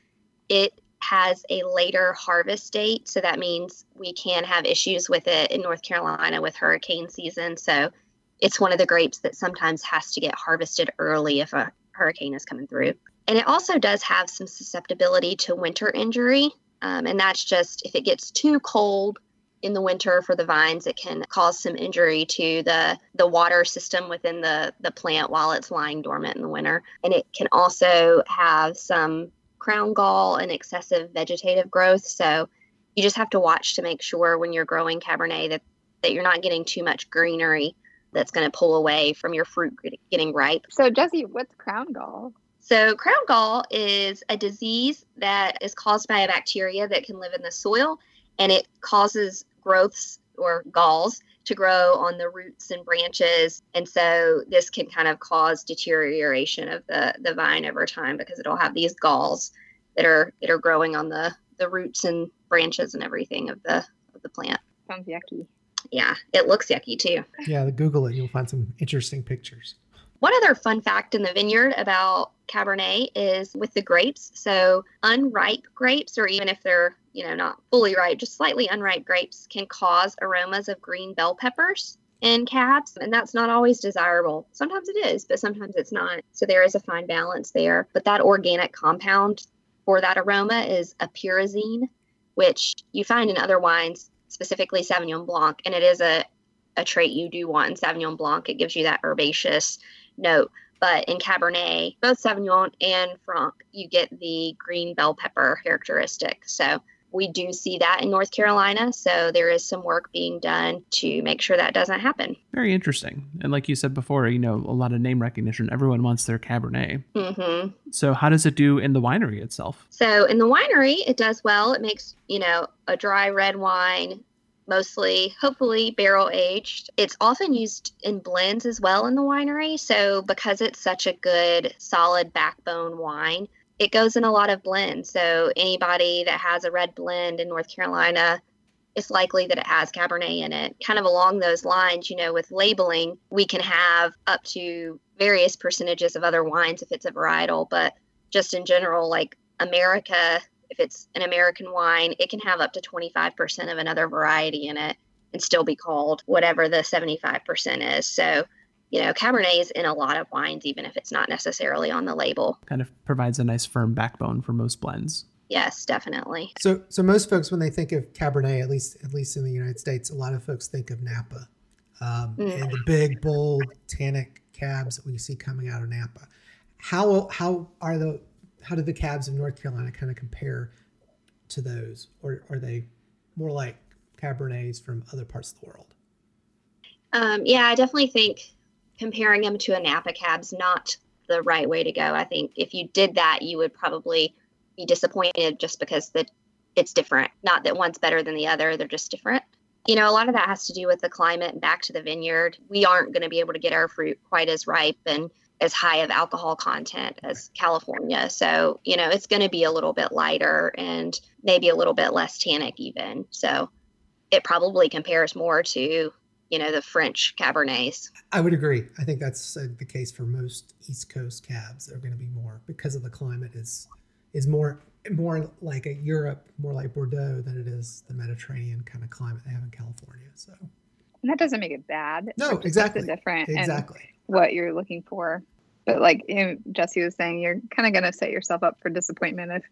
It has a later harvest date, so that means we can have issues with it in North Carolina with hurricane season. So it's one of the grapes that sometimes has to get harvested early if a hurricane is coming through. And it also does have some susceptibility to winter injury, um, and that's just if it gets too cold in the winter for the vines, it can cause some injury to the, the water system within the, the plant while it's lying dormant in the winter. And it can also have some crown gall and excessive vegetative growth, so you just have to watch to make sure when you're growing Cabernet that, that you're not getting too much greenery that's going to pull away from your fruit getting ripe. So, Jessie, what's crown gall? So crown gall is a disease that is caused by a bacteria that can live in the soil, and it causes growths or galls to grow on the roots and branches. And so this can kind of cause deterioration of the, the vine over time because it'll have these galls that are that are growing on the, the roots and branches and everything of the of the plant. Sounds yucky. Yeah, it looks yucky too. Yeah, Google it. You'll find some interesting pictures. One other fun fact in the vineyard about Cabernet is with the grapes. So unripe grapes, or even if they're, you know, not fully ripe, just slightly unripe grapes can cause aromas of green bell peppers in cabs. And that's not always desirable. Sometimes it is, but sometimes it's not. So there is a fine balance there. But that organic compound for that aroma is a pyrazine, which you find in other wines, specifically Sauvignon Blanc. And it is a a trait you do want in Sauvignon Blanc. It gives you that herbaceous note. But in Cabernet, both Sauvignon and Franc, you get the green bell pepper characteristic. So we do see that in North Carolina. So there is some work being done to make sure that doesn't happen. Very interesting. And like you said before, you know, a lot of name recognition. Everyone wants their Cabernet. Mm-hmm. So how does it do in the winery itself? So in the winery, it does well. It makes, you know, a dry red wine, mostly, hopefully, barrel-aged. It's often used in blends as well in the winery. So because it's such a good, solid backbone wine, it goes in a lot of blends. So anybody that has a red blend in North Carolina, it's likely that it has Cabernet in it. Kind of along those lines, you know, with labeling, we can have up to various percentages of other wines if it's a varietal. But just in general, like America, if it's an American wine, it can have up to twenty-five percent of another variety in it and still be called whatever the seventy-five percent is. So, you know, Cabernet is in a lot of wines, even if it's not necessarily on the label. Kind of provides a nice firm backbone for most blends. Yes, definitely. So so most folks, when they think of Cabernet, at least at least in the United States, a lot of folks think of Napa um, mm. and the big, bold, tannic cabs that we see coming out of Napa. How how are the... How do the cabs of North Carolina kind of compare to those? Or are they more like Cabernets from other parts of the world? Um, yeah, I definitely think comparing them to a Napa cab's not the right way to go. I think if you did that, you would probably be disappointed just because that it's different. Not that one's better than the other. They're just different. You know, a lot of that has to do with the climate and back to the vineyard. We aren't going to be able to get our fruit quite as ripe and as high of alcohol content as California. So, you know, it's going to be a little bit lighter and maybe a little bit less tannic even. So it probably compares more to, you know, the French Cabernets. I would agree. I think that's uh, the case for most East Coast cabs. They're going to be more, because of the climate, is is more more like a Europe, more like Bordeaux than it is the Mediterranean kind of climate they have in California. So, and that doesn't make it bad. No, exactly. Different. Exactly. And what you're looking for. But like, you know, Jesse was saying, you're kind of going to set yourself up for disappointment if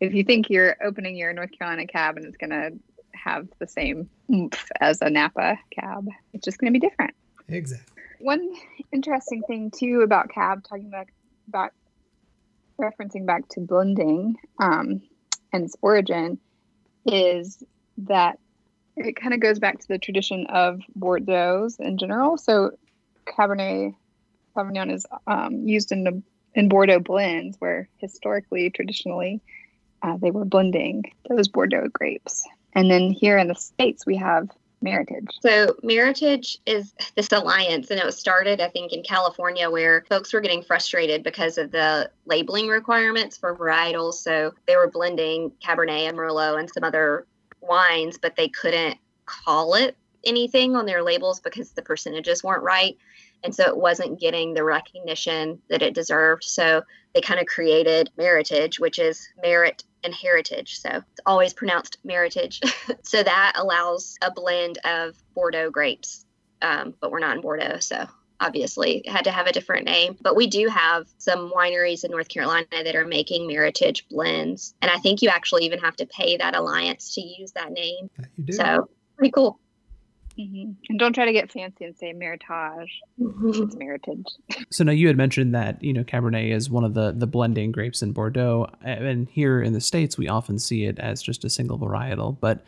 if you think you're opening your North Carolina cab and it's going to have the same oomph as a Napa cab. It's just going to be different. Exactly. One interesting thing too about cab, talking about, about referencing back to blending um, and its origin, is that it kind of goes back to the tradition of Bordeaux's in general. So Cabernet Sauvignon is um, used in the in Bordeaux blends, where historically, traditionally, uh, they were blending those Bordeaux grapes. And then here in the States, we have Meritage. So Meritage is this alliance, and it was started, I think, in California, where folks were getting frustrated because of the labeling requirements for varietals. So they were blending Cabernet and Merlot and some other wines, but they couldn't call it anything on their labels because the percentages weren't right. And so it wasn't getting the recognition that it deserved. So they kind of created Meritage, which is merit and heritage. So it's always pronounced Meritage. So that allows a blend of Bordeaux grapes, um, but we're not in Bordeaux. So obviously it had to have a different name. But we do have some wineries in North Carolina that are making Meritage blends. And I think you actually even have to pay that alliance to use that name. You do. So pretty cool. Mm-hmm. And don't try to get fancy and say Meritage. Mm-hmm. It's Meritage. So now you had mentioned that, you know, Cabernet is one of the, the blending grapes in Bordeaux. And here in the States, we often see it as just a single varietal. But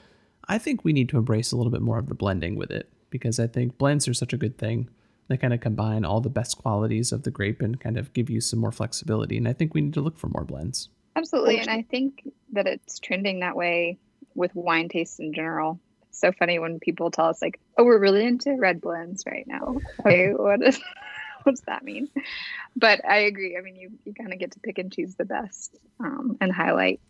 I think we need to embrace a little bit more of the blending with it, because I think blends are such a good thing. They kind of combine all the best qualities of the grape and kind of give you some more flexibility. And I think we need to look for more blends. Absolutely. And I think that it's trending that way with wine tastes in general. So funny when people tell us, like, oh, we're really into red blends right now. Okay, what is what does that mean? But I agree. I mean, you, you kind of get to pick and choose the best um, and highlight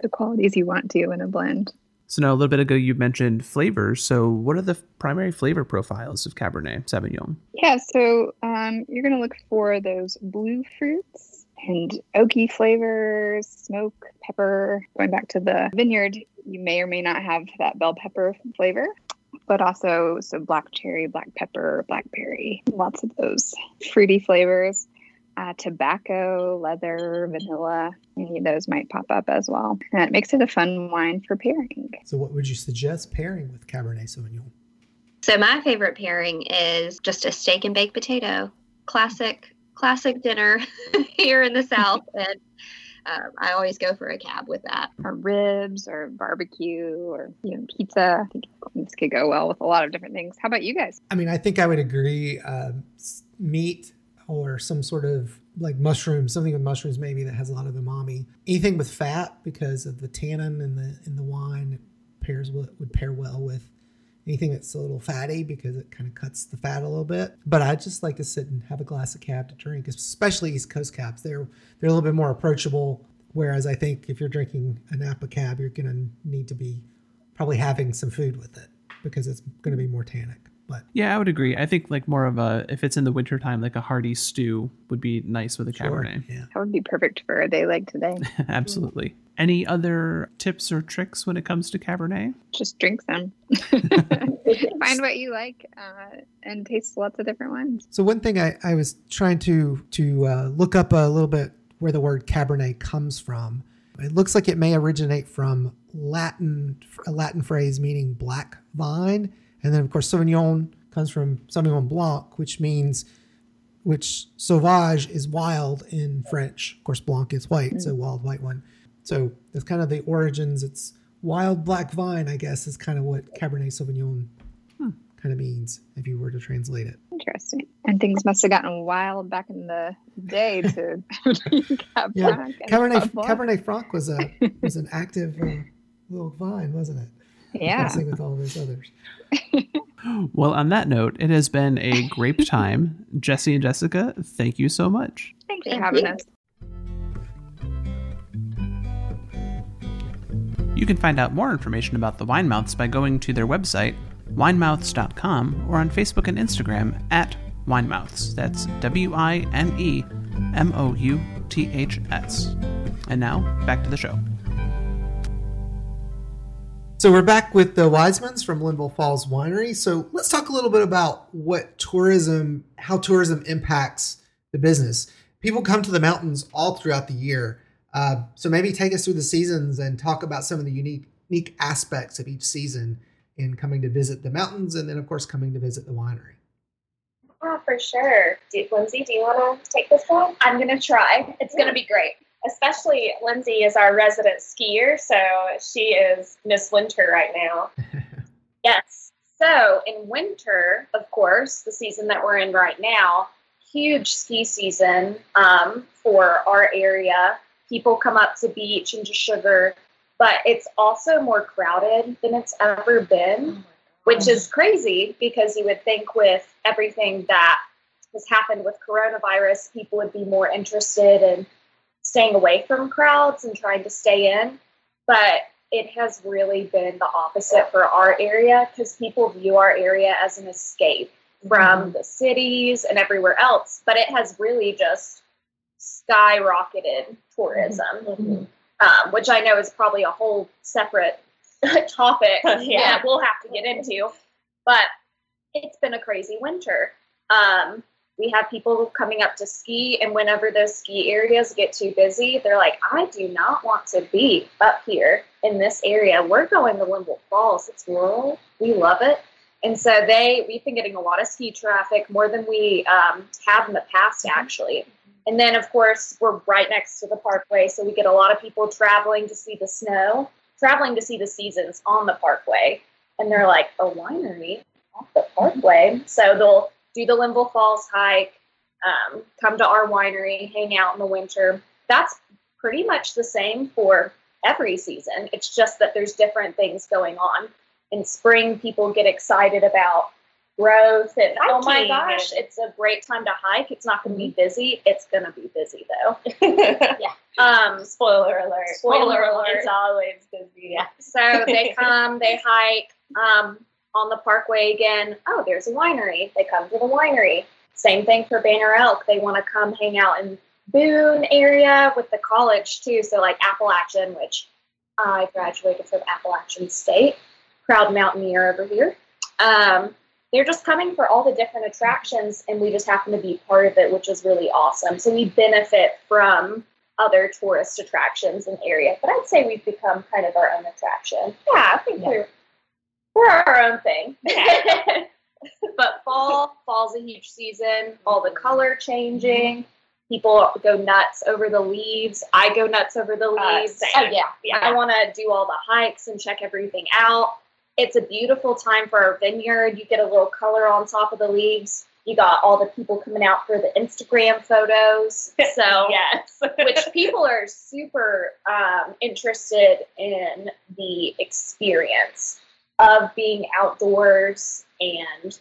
the qualities you want to in a blend. So now a little bit ago, you mentioned flavors. So what are the primary flavor profiles of Cabernet Sauvignon? Yeah, so um, you're going to look for those blue fruits and oaky flavors, smoke, pepper. Going back to the vineyard, you may or may not have that bell pepper flavor, but also so black cherry, black pepper, blackberry, lots of those fruity flavors, uh, tobacco, leather, vanilla, any of those might pop up as well. And it makes it a fun wine for pairing. So what would you suggest pairing with Cabernet Sauvignon? So my favorite pairing is just a steak and baked potato. Classic, classic dinner here in the South. And Um, I always go for a cab with that. Or ribs or barbecue or, you know, pizza. I think this could go well with a lot of different things. How about you guys? I mean, I think I would agree. Uh, meat or some sort of like mushrooms, something with mushrooms maybe that has a lot of umami. Anything with fat because of the tannin in the in the wine pairs with, would pair well with anything that's a little fatty because it kind of cuts the fat a little bit. But I just like to sit and have a glass of cab to drink, especially East Coast cabs. They're they're a little bit more approachable, whereas I think if you're drinking a Napa cab, you're going to need to be probably having some food with it because it's going to be more tannic. But yeah, I would agree. I think like more of a, if it's in the wintertime, like a hearty stew would be nice with a Cabernet. Sure, yeah. That would be perfect for a day like today. Absolutely. Mm-hmm. Any other tips or tricks when it comes to Cabernet? Just drink them. Find what you like uh, and taste lots of different wines. So one thing I, I was trying to, to uh, look up a little bit where the word Cabernet comes from. It looks like it may originate from Latin, a Latin phrase meaning black vine. And then, of course, Sauvignon comes from Sauvignon Blanc, which means, which sauvage is wild in French. Of course, Blanc is white, mm. so wild white one. So that's kind of the origins. It's wild black vine, I guess, is kind of what Cabernet Sauvignon hmm. kind of means if you were to translate it. Interesting. And things must have gotten wild back in the day to Cab yeah. Cabernet, Cabernet Franc was a was an active uh, little vine, wasn't it? Yeah. With all those others. Well, on that note, it has been a great time. Jesse and Jessica, thank you so much. Thanks for having us. You can find out more information about the Wine Mouths by going to their website, wine mouths dot com, or on Facebook and Instagram at Wine Mouths. That's W I N E M O U T H S. And now, back to the show. So we're back with the Wisemans from Linville Falls Winery. So let's talk a little bit about what tourism, how tourism impacts the business. People come to the mountains all throughout the year. Uh, so maybe take us through the seasons and talk about some of the unique, unique aspects of each season in coming to visit the mountains and then, of course, coming to visit the winery. Yeah, for sure. Do, Lindsay, do you want to take this one? I'm going to try. It's yeah. going to be great. Especially Lindsay is our resident skier, so she is Miss Winter right now. Yes. So in winter, of course, the season that we're in right now, huge ski season um, for our area. People come up to beach and to Sugar, but it's also more crowded than it's ever been, which is crazy because you would think with everything that has happened with coronavirus, people would be more interested in staying away from crowds and trying to stay in. But it has really been the opposite for our area because people view our area as an escape from the cities and everywhere else. But it has really just skyrocketed tourism, mm-hmm. um, which I know is probably a whole separate topic yeah. that we'll have to get into. But it's been a crazy winter. Um, we have people coming up to ski, and whenever those ski areas get too busy, they're like, I do not want to be up here in this area. We're going to Linville Falls. It's rural. We love it. And so they, we've been getting a lot of ski traffic, more than we um, have in the past, actually. And then, of course, we're right next to the parkway, so we get a lot of people traveling to see the snow, traveling to see the seasons on the parkway. And they're like, a winery off the parkway? So they'll do the Linville Falls hike, um, come to our winery, hang out in the winter. That's pretty much the same for every season. It's just that there's different things going on. In spring, people get excited about growth and hiking. Oh my gosh, it's a great time to hike. It's not going to be busy. It's going to be busy though. yeah. Um, spoiler alert. Spoiler, spoiler alert. It's always busy. Yeah. So they come, they hike um, on the parkway again. Oh, there's a winery. They come to the winery. Same thing for Banner Elk. They want to come hang out in Boone area with the college too. So like Appalachian, which I graduated from Appalachian State. Proud mountaineer over here. Um, They're just coming for all the different attractions, and we just happen to be part of it, which is really awesome. So we benefit from other tourist attractions in the area. But I'd say we've become kind of our own attraction. Yeah, I think yeah. we're we're our own thing. Yeah. But fall, fall's a huge season. All the color changing. People go nuts over the leaves. I go nuts over the leaves. Uh, oh, yeah. yeah. I want to do all the hikes and check everything out. It's a beautiful time for our vineyard. You get a little color on top of the leaves. You got all the people coming out for the Instagram photos. So, yes, which people are super um, interested in the experience of being outdoors and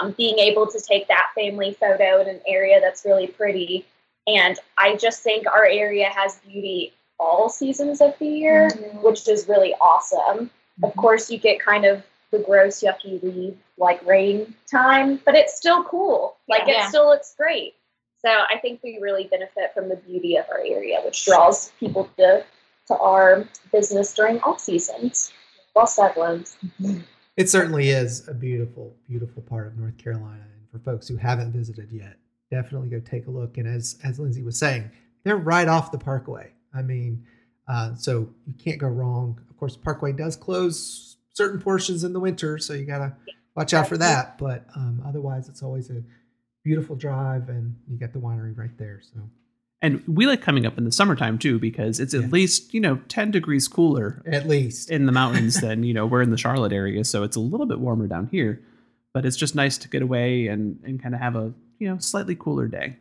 um, being able to take that family photo in an area that's really pretty. And I just think our area has beauty all seasons of the year, mm-hmm. which is really awesome. Of course, you get kind of the gross, yucky leaf, like rain time, but it's still cool. Like, yeah. it still looks great. So I think we really benefit from the beauty of our area, which draws people to, to our business during all seasons. Well said, Liz. It certainly is a beautiful, beautiful part of North Carolina. And for folks who haven't visited yet, definitely go take a look. And as, as Lindsay was saying, they're right off the parkway. I mean, uh, so you can't go wrong. Of course, parkway does close certain portions in the winter, so you gotta watch out for that, but um otherwise it's always a beautiful drive, and you get the winery right there. So, and we like coming up in the summertime too, because it's at yeah. least, you know, ten degrees cooler at least in the mountains than, you know, we're in the Charlotte area, so it's a little bit warmer down here, but it's just nice to get away and and kind of have a, you know, slightly cooler day.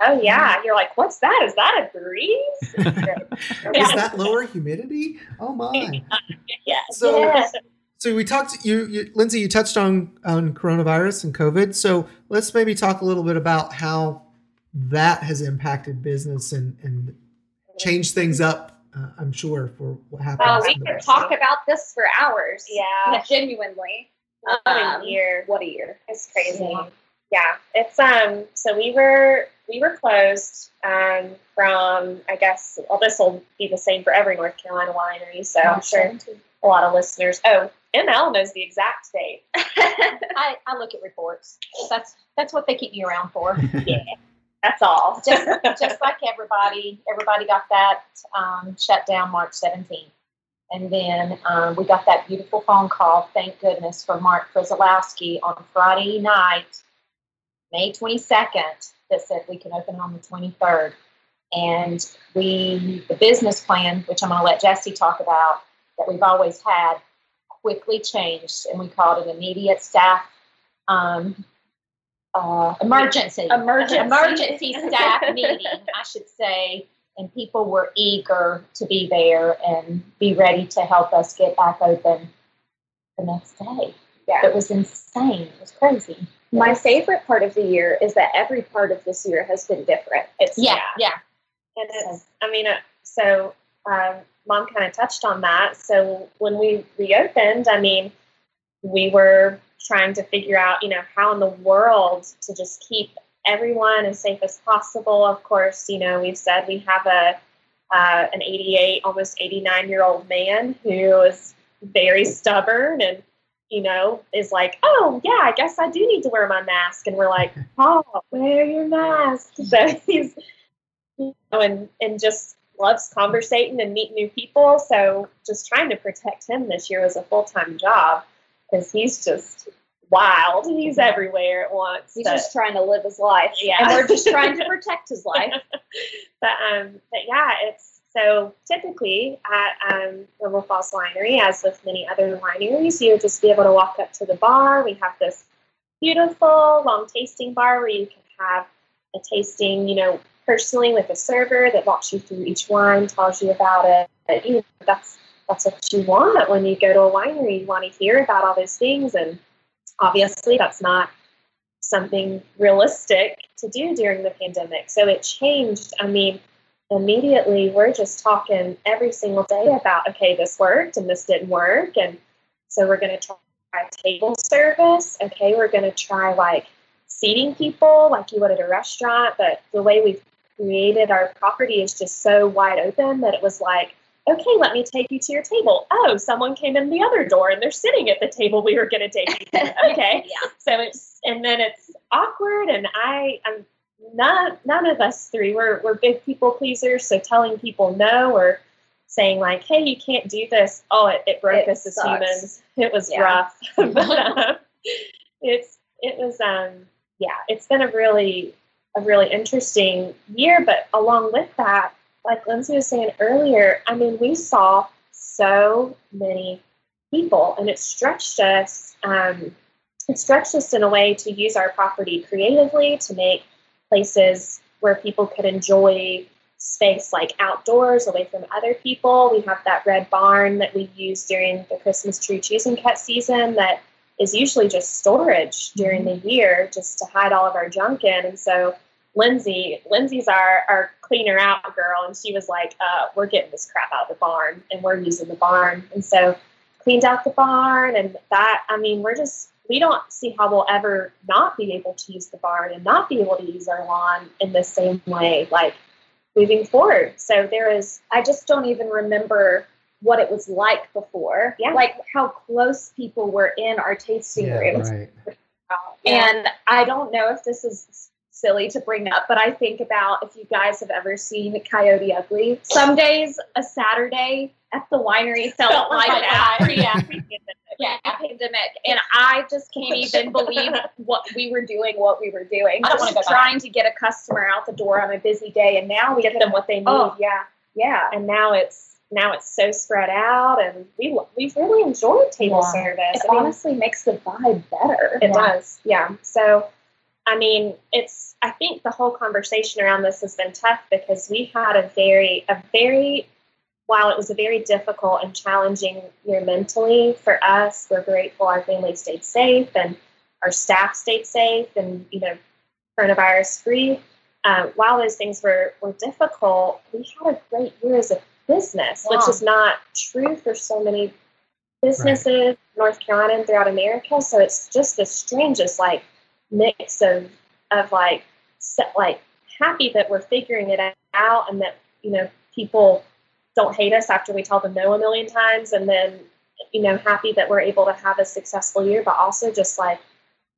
Oh, yeah. You're like, what's that? Is that a breeze? Is that lower humidity? Oh, my. Yeah. So, yeah. so we talked, you, you, Lindsay, you touched on, on coronavirus and COVID. So let's maybe talk a little bit about how that has impacted business and, and changed things up, uh, I'm sure, for what happened. Oh, we could talk about this for hours. Yeah. Genuinely. Um, what a year. What a year. It's crazy. Yeah. Yeah, it's, um, so we were, we were closed, um, from, I guess, well, this will be the same for every North Carolina winery, so I'm sure a lot of listeners, oh, M L knows the exact date. I, I look at reports. That's, that's what they keep me around for. Yeah, that's all. Just, just like everybody, everybody got that, um, shut down March seventeenth. And then um, we got that beautiful phone call, thank goodness, from Mark Frisolowski on Friday night. May twenty-second that said we can open on the twenty-third. And we, the business plan, which I'm going to let Jesse talk about, that we've always had, quickly changed, and we called it immediate staff um, uh, emergency. Emergency. Emergency staff meeting, I should say. And people were eager to be there and be ready to help us get back open the next day. Yeah. It was insane. It was crazy. My favorite part of the year is that every part of this year has been different. It's yeah, yeah. yeah. And it's, I mean, uh, so um, Mom kind of touched on that. So when we reopened, I mean, we were trying to figure out, you know, how in the world to just keep everyone as safe as possible. Of course, you know, we've said we have a uh, an eighty-eight, almost eighty-nine-year-old man who is very stubborn and, you know, is like, oh, yeah, I guess I do need to wear my mask. And we're like, oh, wear your mask. So he's, you know, and, and just loves conversating and meeting new people. So just trying to protect him this year was a full-time job because he's just wild. He's everywhere at once. He's but, just trying to live his life. Yeah. And we're just trying to protect his life. But, um, but yeah, it's, so typically at um, Linville Falls Winery, as with many other wineries, you'll just be able to walk up to the bar. We have this beautiful long tasting bar where you can have a tasting, you know, personally with a server that walks you through each wine, tells you about it. But, you know, that's that's what you want when you go to a winery. You want to hear about all those things, and obviously that's not something realistic to do during the pandemic. So it changed. I mean, immediately we're just talking every single day about, okay, this worked and this didn't work, and so we're going to try table service. Okay, we're going to try like seating people like you would at a restaurant, but the way we've created our property is just so wide open that it was like, okay, let me take you to your table. Oh, someone came in the other door and they're sitting at the table we were going to take you to. Okay. Yeah. So it's, and then it's awkward, and I I'm None, none of us three, we're, we're big people pleasers, so telling people no or saying like, hey, you can't do this. Oh, it, it broke it us sucks. As humans. It was yeah. rough. But um, it's, it was, um, yeah, it's been a really, a really interesting year. But along with that, like Lindsay was saying earlier, I mean, we saw so many people, and it stretched us, um, it stretched us in a way to use our property creatively, to make places where people could enjoy space like outdoors, away from other people. We have that red barn that we use during the Christmas tree choose and cut season that is usually just storage during mm-hmm. the year, just to hide all of our junk in. And so Lindsay, Lindsay's our, our cleaner out girl, and she was like, uh, we're getting this crap out of the barn, and we're using the barn. And so cleaned out the barn, and that, I mean, we're just, we don't see how we'll ever not be able to use the barn and not be able to use our lawn in the same way, like moving forward. So there is, I just don't even remember what it was like before, yeah. like how close people were in our tasting yeah, rooms. Right. And yeah. I don't know if this is silly to bring up, but I think about, if you guys have ever seen Coyote Ugly, some days a Saturday at the winery felt like that. Yeah. Yeah, pandemic, and I just can't even believe what we were doing, what we were doing. I was trying back. to get a customer out the door on a busy day, and now we give them what they need. Oh, yeah, yeah. And now it's now it's so spread out, and we we really enjoyed table yeah. service. It I mean, honestly makes the vibe better. It yeah. does, yeah. So, I mean, it's. I think the whole conversation around this has been tough because we had a very a very. While it was a very difficult and challenging year mentally for us, we're grateful our family stayed safe and our staff stayed safe and, you know, coronavirus free. Um, while those things were, were difficult, we had a great year as a business, wow. which is not true for so many businesses right. in North Carolina and throughout America. So it's just the strangest, like, mix of, of like, like, happy that we're figuring it out and that, you know, people don't hate us after we tell them no a million times, and then, you know, happy that we're able to have a successful year, but also just like,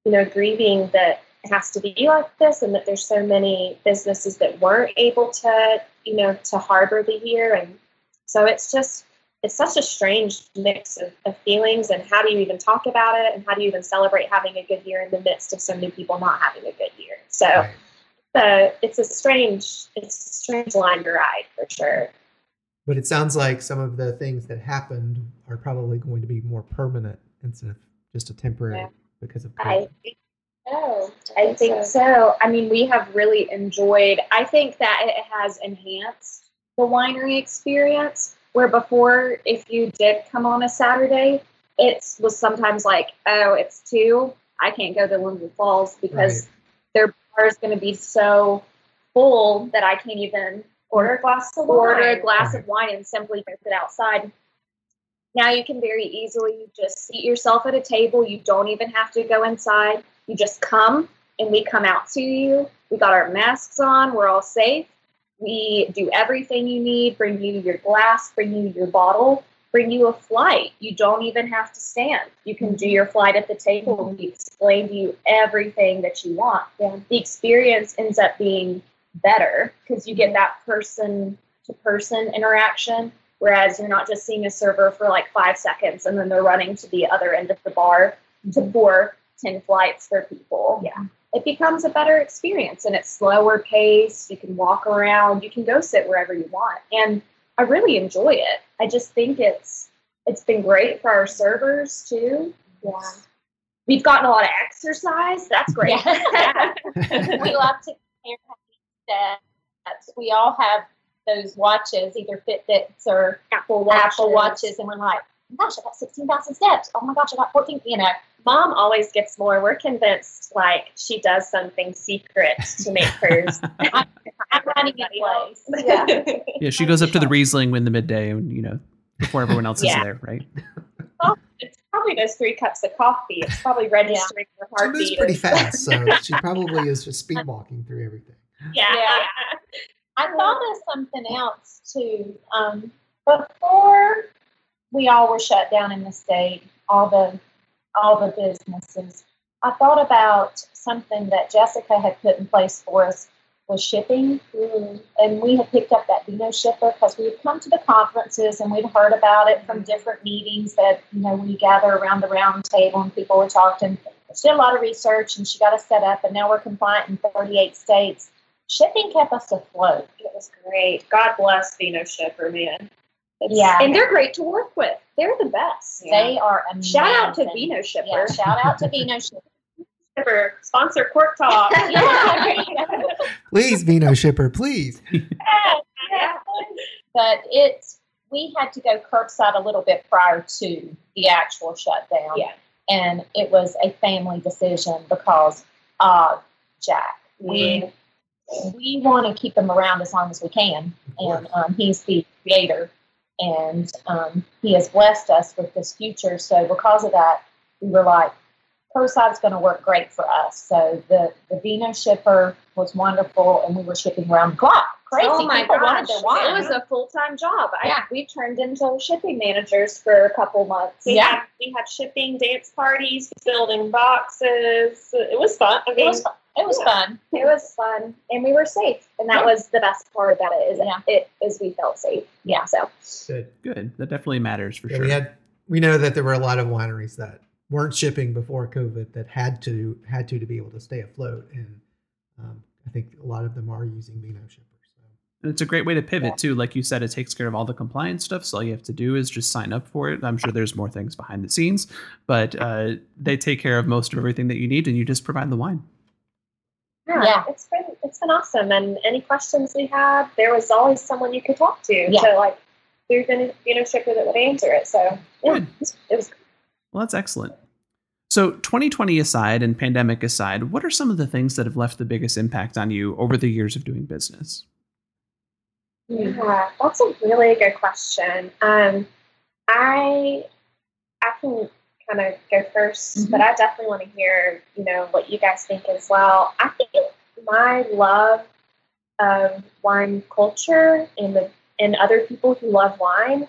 you know, grieving that it has to be like this and that there's so many businesses that weren't able to, you know, to harbor the year. And so it's just, it's such a strange mix of, of feelings, and how do you even talk about it, and how do you even celebrate having a good year in the midst of so many people not having a good year? So, right. so it's a strange, it's a strange line to ride for sure. But it sounds like some of the things that happened are probably going to be more permanent instead of just a temporary yeah. because of COVID. I think so. I think, I think so. so. I mean, we have really enjoyed, I think that it has enhanced the winery experience, where before, if you did come on a Saturday, it was sometimes like, oh, it's two, I can't go to Linville Falls because right. their bar is going to be so full that I can't even order a glass of wine. Order a glass right. of wine and simply drink it outside. Now you can very easily just seat yourself at a table. You don't even have to go inside. You just come, and we come out to you. We got our masks on. We're all safe. We do everything you need, bring you your glass, bring you your bottle, bring you a flight. You don't even have to stand. You can do your flight at the table, and we explain to you everything that you want. Yeah. The experience ends up being better because you get that person-to-person interaction, whereas you're not just seeing a server for like five seconds and then they're running to the other end of the bar to pour ten flights for people. Yeah. It becomes a better experience, and it's slower paced. You can walk around, you can go sit wherever you want. And I really enjoy it. I just think it's, it's been great for our servers too. Yeah. We've gotten a lot of exercise. That's great. Yeah. Yeah. We love to compare stats. We all have those watches, either Fitbits or Apple watches. Apple watches. And we're like, gosh, I got sixteen thousand steps. Oh my gosh, I got fourteen, you know. Mom always gets more. We're convinced, like, she does something secret to make hers. I'm, I'm running in place. Yeah. yeah, she goes up to the Riesling in the midday, and you know, before everyone else yeah. is there, right? Well, it's probably those three cups of coffee. It's probably registering yeah. her heartbeat. She moves pretty fast, so she probably is just speed walking through everything. Yeah. yeah. I thought of something else, too. Um, before we all were shut down in the state, all the all the businesses, I thought about something that Jessica had put in place for us was shipping. Mm-hmm. And we had picked up that Vino Shipper because we had come to the conferences and we'd heard about it from different meetings that, you know, we gather around the round table and people were talking. She did a lot of research and she got us set up, and now we're compliant in thirty-eight states. Shipping kept us afloat. It was great. God bless Vino Shipper, man. It's, yeah, and they're great to work with. They're the best. Yeah. They are amazing. Shout out to Vino Shipper. Yeah, shout out to Vino Shipper. Sponsor Cork Talk. Yeah, please, Vino Shipper, please. Yeah, yeah. But it's we had to go curbside a little bit prior to the actual shutdown. Yeah, and it was a family decision because uh, Jack. Mm-hmm. We we want to keep him around as long as we can, and um, he's the creator. And um, he has blessed us with this future. So because of that, we were like, curbside is going to work great for us. So the, the Vino Shipper was wonderful, and we were shipping around the clock. Crazy. Oh my People gosh. It was a full-time job. Yeah. I, we turned into shipping managers for a couple months. We yeah. Had, we had shipping dance parties, building boxes. It was fun. I mean, it was fun. It was yeah. fun. It was fun, and we were safe, and that was the best part about it. Is yeah. it is we felt safe. Yeah, so good, good. That definitely matters for yeah, sure. We had we know that there were a lot of wineries that weren't shipping before COVID that had to had to to be able to stay afloat, and um, I think a lot of them are using Vino Shippers. So. And it's a great way to pivot yeah. too. Like you said, it takes care of all the compliance stuff. So all you have to do is just sign up for it. I'm sure there's more things behind the scenes, but uh, they take care of most of everything that you need, and you just provide the wine. Yeah, yeah, it's been it's been awesome. And any questions we had, there was always someone you could talk to. Yeah. So like there's been you know shipper that would answer it. So yeah, it was, it was. Well, that's excellent. So twenty twenty aside and pandemic aside, what are some of the things that have left the biggest impact on you over the years of doing business? Yeah, that's a really good question. Um, I I can. Kind of go first, mm-hmm. but I definitely want to hear, you know, what you guys think as well. I think my love of wine culture and the and other people who love wine,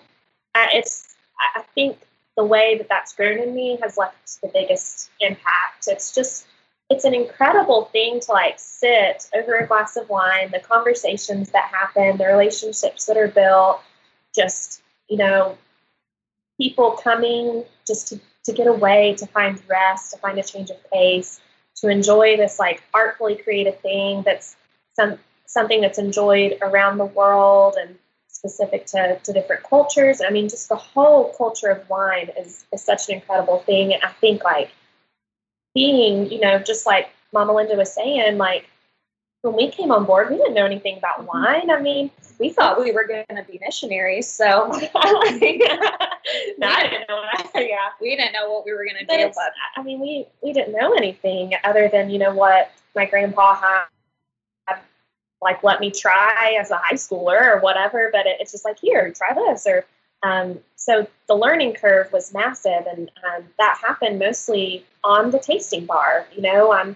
uh, it's I think the way that that's grown in me has left the biggest impact. It's just it's an incredible thing to like sit over a glass of wine, the conversations that happen, the relationships that are built, just you know. people coming just to, to get away, to find rest, to find a change of pace, to enjoy this like artfully creative thing that's some something that's enjoyed around the world and specific to, to different cultures. I mean, just the whole culture of wine is, is such an incredible thing. And I think like being, you know, just like Mama Linda was saying, like when we came on board, we didn't know anything about wine. I mean, we thought we were going to be missionaries. So no, I didn't know. What I, yeah, we didn't know what we were going to do. But I mean, we, we didn't know anything other than, you know, what my grandpa had, like, let me try as a high schooler or whatever, but it, it's just like, here, try this. Or um, so the learning curve was massive, and um, that happened mostly on the tasting bar. You know, I'm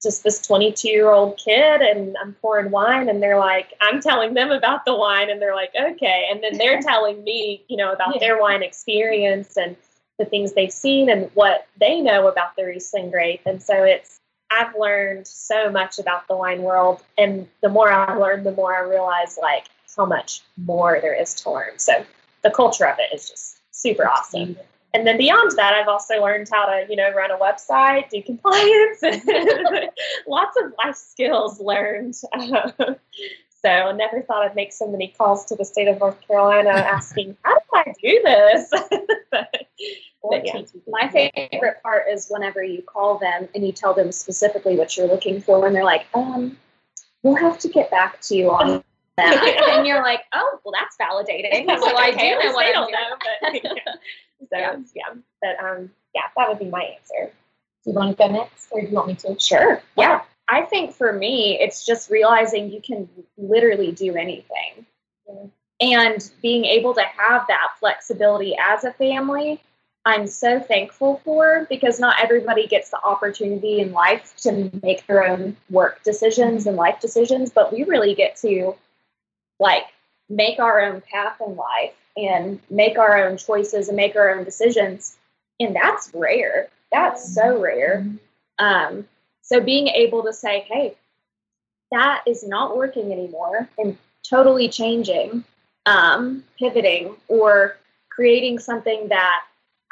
just this twenty-two-year-old kid, and I'm pouring wine, and they're like, I'm telling them about the wine, and they're like, okay. And then they're telling me, you know, about yeah. their wine experience and the things they've seen and what they know about the Riesling grape. And so it's, I've learned so much about the wine world, and the more I learn, the more I realize like how much more there is to learn. So the culture of it is just super awesome. And then beyond that, I've also learned how to, you know, run a website, do compliance, and lots of life skills learned. Um, so I never thought I'd make so many calls to the state of North Carolina asking, how do I do this? but, But yeah. My favorite part is whenever you call them and you tell them specifically what you're looking for, and they're like, um, we'll have to get back to you on that. And you're like, oh, well, that's validating. So like, I okay, do know what I don't doing. know. But, yeah. So, yeah. yeah. But, um, yeah, that would be my answer. Do you want to go next, or do you want me to? Sure. Yeah. Wow. I think for me, it's just realizing you can literally do anything. Yeah. And being able to have that flexibility as a family, I'm so thankful for, because not everybody gets the opportunity in life to make their own work decisions and life decisions, but we really get to like make our own path in life and make our own choices and make our own decisions. And that's rare. That's so rare. Um, so being able to say, hey, that is not working anymore, and totally changing, um, pivoting, or creating something that,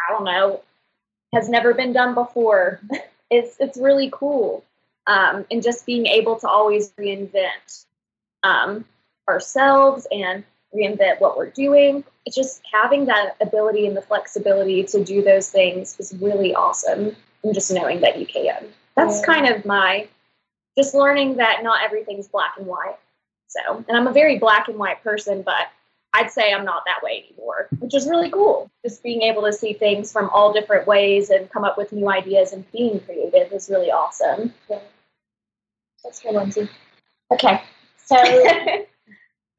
I don't know, has never been done before. It's it's really cool. Um, and just being able to always reinvent um, ourselves and reinvent what we're doing. It's just having that ability and the flexibility to do those things is really awesome. And just knowing that you can. That's kind of my, just learning that not everything's black and white. So, and I'm a very black and white person, but I'd say I'm not that way anymore, which is really cool. Just being able to see things from all different ways and come up with new ideas and being creative is really awesome. Yeah. That's good, Lindsay. Okay, so a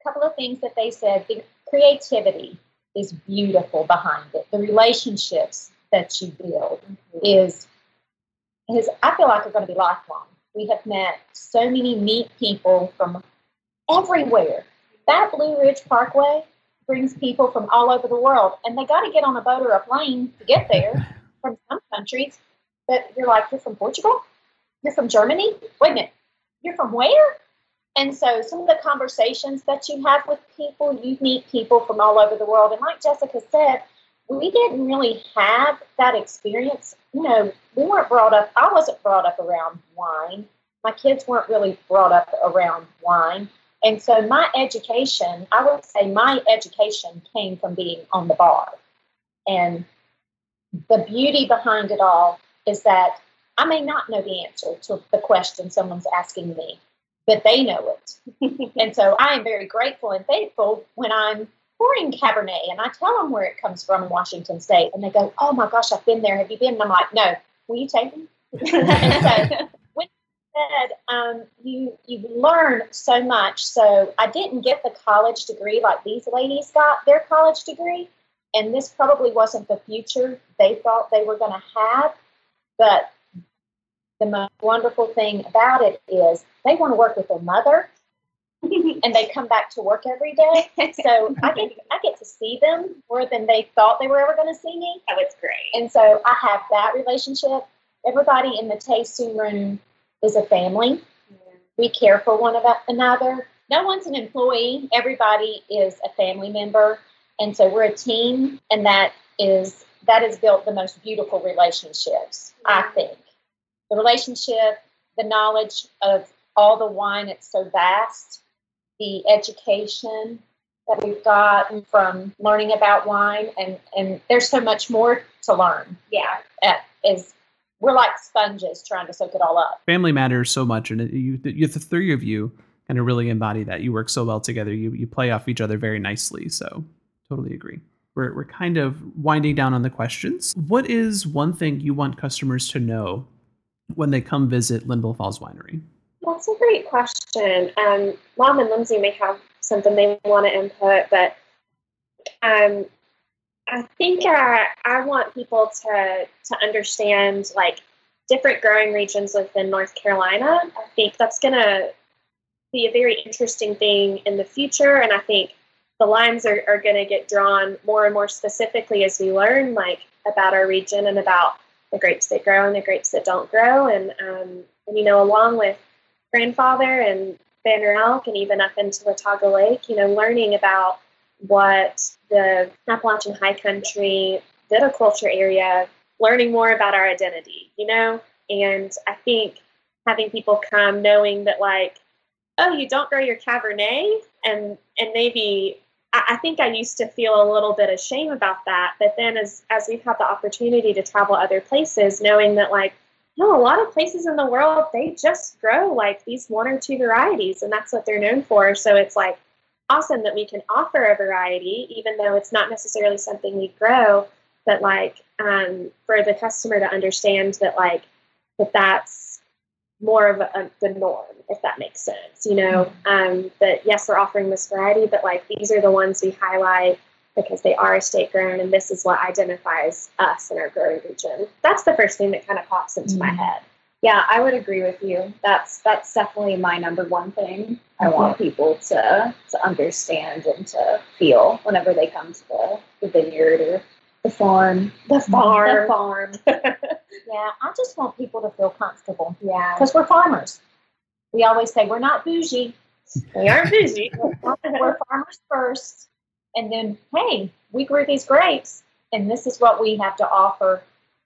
couple of things that they said. The creativity is beautiful behind it. The relationships that you build mm-hmm. is, is, I feel like, are going to be lifelong. We have met so many neat people from everywhere. That Blue Ridge Parkway brings people from all over the world, and they got to get on a boat or a plane to get there from some countries. But you're like, you're from Portugal? You're from Germany? Wait a minute, you're from where? And so some of the conversations that you have with people, you meet people from all over the world. And like Jessica said, we didn't really have that experience. You know, we weren't brought up, I wasn't brought up around wine. My kids weren't really brought up around wine. And so my education, I would say my education came from being on the bar. And the beauty behind it all is that I may not know the answer to the question someone's asking me, but they know it. And so I am very grateful and thankful when I'm pouring Cabernet and I tell them where it comes from in Washington State. And they go, oh, my gosh, I've been there. Have you been? And I'm like, no. Will you take me? And so said, um, you you learn so much. So I didn't get the college degree like these ladies got their college degree, and this probably wasn't the future they thought they were going to have, but the most wonderful thing about it is they want to work with their mother, and they come back to work every day. So I get, I get to see them more than they thought they were ever going to see me. Oh, it's great. And so I have that relationship. Everybody in the tasting room is a family. Yeah. We care for one another. No one's an employee. Everybody is a family member. And so we're a team, and that is that has built the most beautiful relationships, I think. The relationship, the knowledge of all the wine, it's so vast, the education that we've gotten from learning about wine, and, and there's so much more to learn. Yeah. Uh, is we're like sponges trying to soak it all up. Family matters so much, and you, you the three of you kind of really embody that. You work so well together. You you play off each other very nicely, so totally agree. We're we're kind of winding down on the questions. What is one thing you want customers to know when they come visit Linville Falls Winery? That's a great question. Um, Mom and Lindsay may have something they want to input, but um, I think I, I want people to to understand like different growing regions within North Carolina. I think that's going to be a very interesting thing in the future, and I think the lines are, are going to get drawn more and more specifically as we learn like about our region and about the grapes that grow and the grapes that don't grow, and um, and you know, along with Grandfather and Banner Elk and even up into Watauga Lake, you know, learning about what the Appalachian High Country viticulture area, learning more about our identity, you know, and I think having people come knowing that like, oh, you don't grow your Cabernet, and and maybe I, I think I used to feel a little bit of shame about that, but then as as we've had the opportunity to travel other places, knowing that like, no, a lot of places in the world, they just grow like these one or two varieties, and that's what they're known for. So it's like awesome that we can offer a variety, even though it's not necessarily something we grow, but like um, for the customer to understand that like that that's more of a, a, the norm, if that makes sense, you know, um, that yes, we're offering this variety, but like these are the ones we highlight because they are estate grown, and this is what identifies us in our growing region. That's the first thing that kind of pops into mm. my head. Yeah, I would agree with you. That's that's definitely my number one thing I mm-hmm. want people to to understand and to feel whenever they come to the, the vineyard or the farm. The farm. The farm. Yeah, I just want people to feel comfortable. Yeah. Because we're farmers. We always say we're not bougie. We aren't bougie. we're, we're farmers first. And then, hey, we grew these grapes, and this is what we have to offer,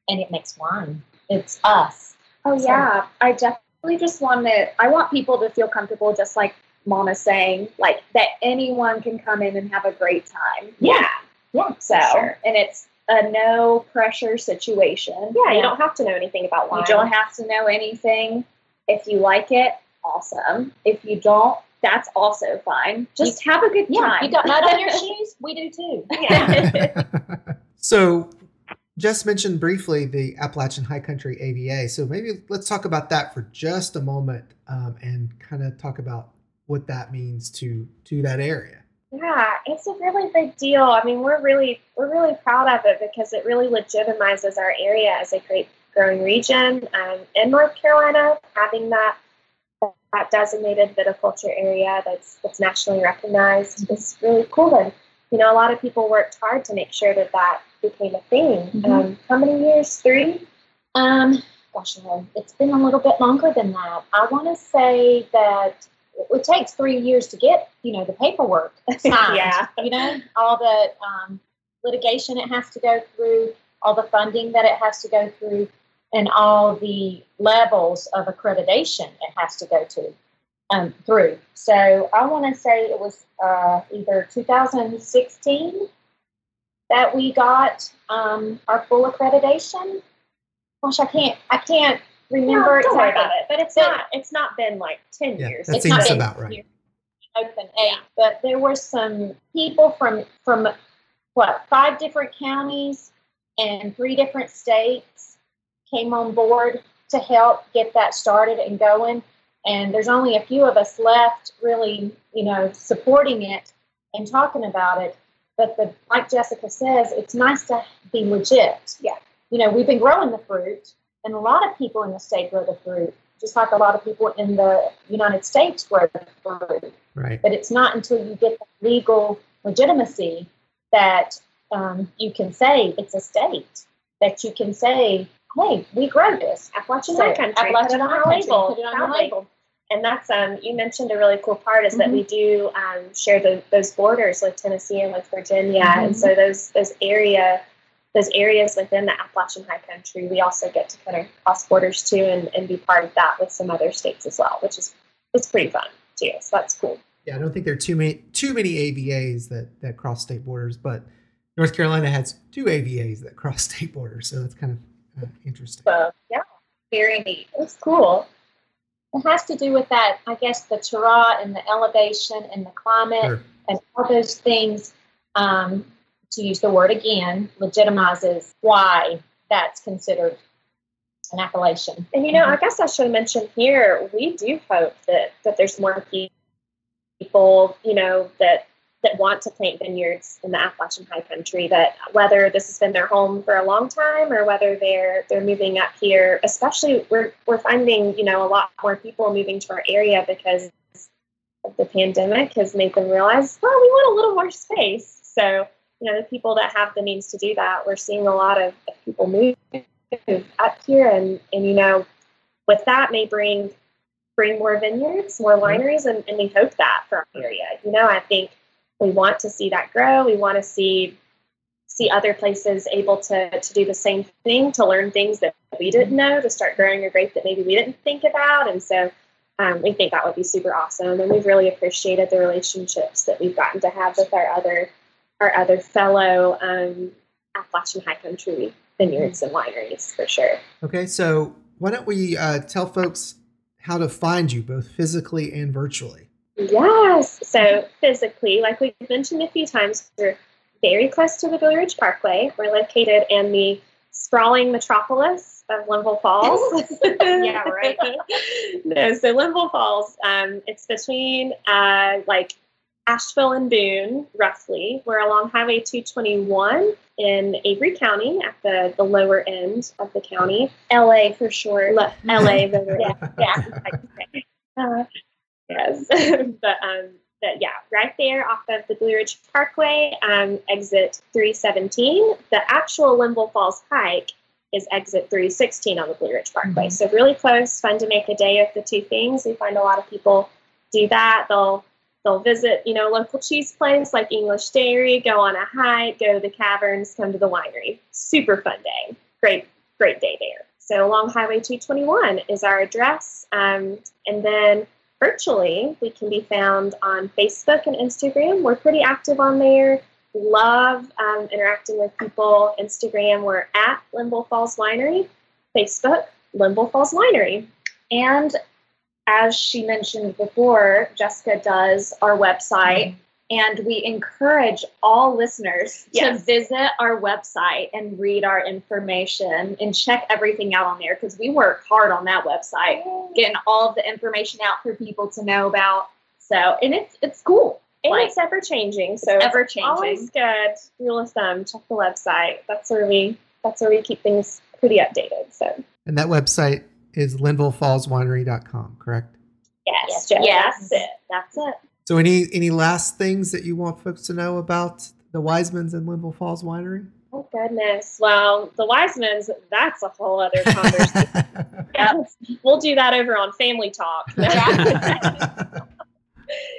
and it makes wine. It's us. Oh, so. Yeah. I definitely just want to, I want people to feel comfortable, just like Mama's saying, like that anyone can come in and have a great time. Yeah. Yeah. So, sure. And it's a no pressure situation. Yeah, you yeah. don't have to know anything about wine. You don't have to know anything. If you like it, awesome. If you don't, that's also fine. Just you, have a good yeah, time. You got mud on your shoes? We do too. Yeah. So Jess mentioned briefly the Appalachian High Country A V A. So maybe let's talk about that for just a moment um, and kind of talk about what that means to, to that area. Yeah, it's a really big deal. I mean, we're really, we're really proud of it because it really legitimizes our area as a great growing region um, in North Carolina, having that that designated viticulture area that's that's nationally recognized is really cool. And, you know, a lot of people worked hard to make sure that that became a thing. Mm-hmm. Um, how many years? Three? Um, gosh, no, it's been a little bit longer than that. I want to say that it takes three years to get, you know, the paperwork signed. Yeah. You know, all the um, litigation it has to go through, all the funding that it has to go through, and all the levels of accreditation it has to go to um, through. So I want to say it was uh, either two thousand sixteen that we got um, our full accreditation. Gosh, I can't, I can't remember no, don't exactly. Don't worry about it, but it's but, not, it's not been like ten yeah, years. That it's seems not about right. Years. Open eight, but there were some people from from what five different counties and three different states came on board to help get that started and going, and there's only a few of us left really, you know, supporting it and talking about it, but the, like Jessica says, it's nice to be legit. Yeah. You know, we've been growing the fruit, and a lot of people in the state grow the fruit, just like a lot of people in the United States grow the fruit. Right. But it's not until you get the legal legitimacy that um, you can say it's a state, that you can say, hey, we grow this. Appalachian High Country. Appalachian High Country. Put it on our label. And that's, um, you mentioned a really cool part is mm-hmm. that we do um, share the, those borders with Tennessee and with Virginia. Mm-hmm. And so those those area those areas within the Appalachian High Country, we also get to kind of cross borders too and, and be part of that with some other states as well, which is it's pretty fun too. So that's cool. Yeah, I don't think there are too many too many A V As that, that cross state borders, but North Carolina has two A V As that cross state borders, so that's kind of uh, interesting. So, yeah, very neat. It's cool. It has to do with that, I guess, the terroir and the elevation and the climate sure. and all those things. Um, to use the word again, legitimizes why that's considered an appellation. And, you know, I guess I should mention here, we do hope that, that there's more people, you know, that, that want to plant vineyards in the Appalachian High Country, that whether this has been their home for a long time or whether they're they're moving up here, especially we're we're finding, you know, a lot more people moving to our area because of the pandemic has made them realize, well, we want a little more space. So, you know, the people that have the means to do that, we're seeing a lot of people move up here. And, and you know, with that may bring bring more vineyards, more wineries, and, and we hope that for our area. You know, I think we want to see that grow. We want to see see other places able to, to do the same thing, to learn things that we didn't know, to start growing a grape that maybe we didn't think about. And so um, we think that would be super awesome. And we've really appreciated the relationships that we've gotten to have with our other our other fellow um, Appalachian High Country vineyards and wineries, for sure. Okay, so why don't we uh, tell folks how to find you, both physically and virtually? Yes, so physically, like we've mentioned a few times, we're very close to the Blue Ridge Parkway. We're located in the sprawling metropolis of Linville Falls. Yeah, right? No, so Linville Falls, um, it's between uh, like Asheville and Boone, roughly. We're along Highway two twenty-one in Avery County at the, the lower end of the county. L A for short. L A, yeah, yeah. Uh, yes, but um, but yeah, right there off of the Blue Ridge Parkway, um, exit three seventeen. The actual Linville Falls hike is exit three sixteen on the Blue Ridge Parkway. Mm-hmm. So really close, fun to make a day of the two things. We find a lot of people do that. They'll They'll visit, you know, local cheese place like English Dairy, go on a hike, go to the caverns, come to the winery. Super fun day. Great, great day there. So along Highway two twenty-one is our address. Um, and then virtually, we can be found on Facebook and Instagram. We're pretty active on there. Love um, interacting with people. Instagram, we're at Linville Falls Winery. Facebook, Linville Falls Winery. And as she mentioned before, Jessica does our website, and we encourage all listeners yes. to visit our website and read our information and check everything out on there, because we work hard on that website, getting all of the information out for people to know about. So, and it's it's cool. And like, it's ever-changing. So it's ever-changing. Always good. Rule of thumb, check the website. That's where we, that's where we keep things pretty updated. So, and that website is linville falls winery dot com, correct? Yes, yes, yes. That's it. That's it. So any any last things that you want folks to know about the Wisemans and Linville Falls Winery? Oh, goodness. Well, the Wisemans, that's a whole other conversation. Yep. We'll do that over on Family Talk.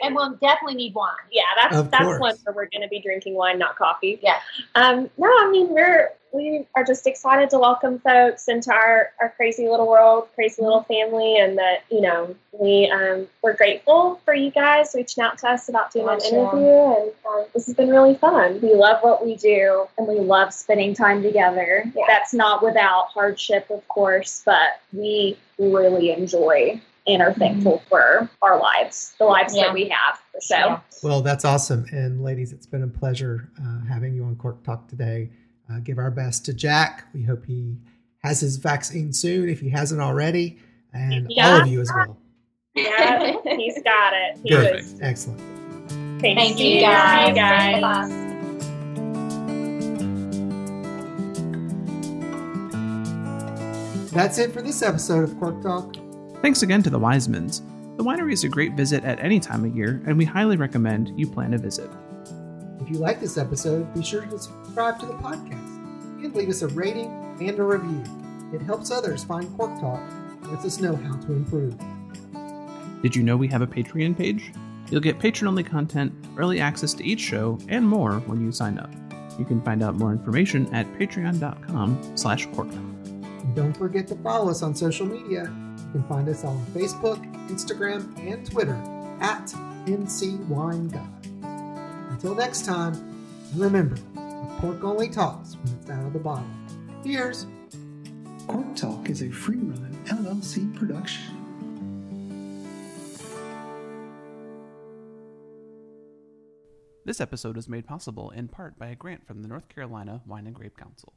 And we'll definitely need wine. Yeah, that's of that's course. One where we're going to be drinking wine, not coffee. Yeah. Um, no, I mean, we're, we are just excited to welcome folks into our, our crazy little world, crazy little family, and that, you know, we, um, we're grateful for you guys reaching out to us about doing gotcha. An interview, and um, this has been really fun. We love what we do, and we love spending time together. Yeah. That's not without hardship, of course, but we really enjoy and are thankful for our lives, the lives yeah. that we have. So, yeah. Well, that's awesome. And ladies, it's been a pleasure uh, having you on Cork Talk today. Uh, give our best to Jack. We hope he has his vaccine soon, if he hasn't already, and yeah. all of you as well. Yeah, he's got it. He Perfect. Was. Excellent. Thank, Thank you, you guys. guys. Thank you. That's it for this episode of Cork Talk. Thanks again to the Wisemans. The winery is a great visit at any time of year, and we highly recommend you plan a visit. If you like this episode, be sure to subscribe to the podcast and leave us a rating and a review. It helps others find Cork Talk and lets us know how to improve. Did you know we have a Patreon page? You'll get patron-only content, early access to each show, and more when you sign up. You can find out more information at patreon.com slash corkland. Don't forget to follow us on social media. You can find us on Facebook, Instagram, and Twitter at N C Wine Guys. Until next time, remember, the cork only talks when it's out of the bottle. Cheers! Cork Talk is a Free Run L L C production. This episode is made possible in part by a grant from the North Carolina Wine and Grape Council.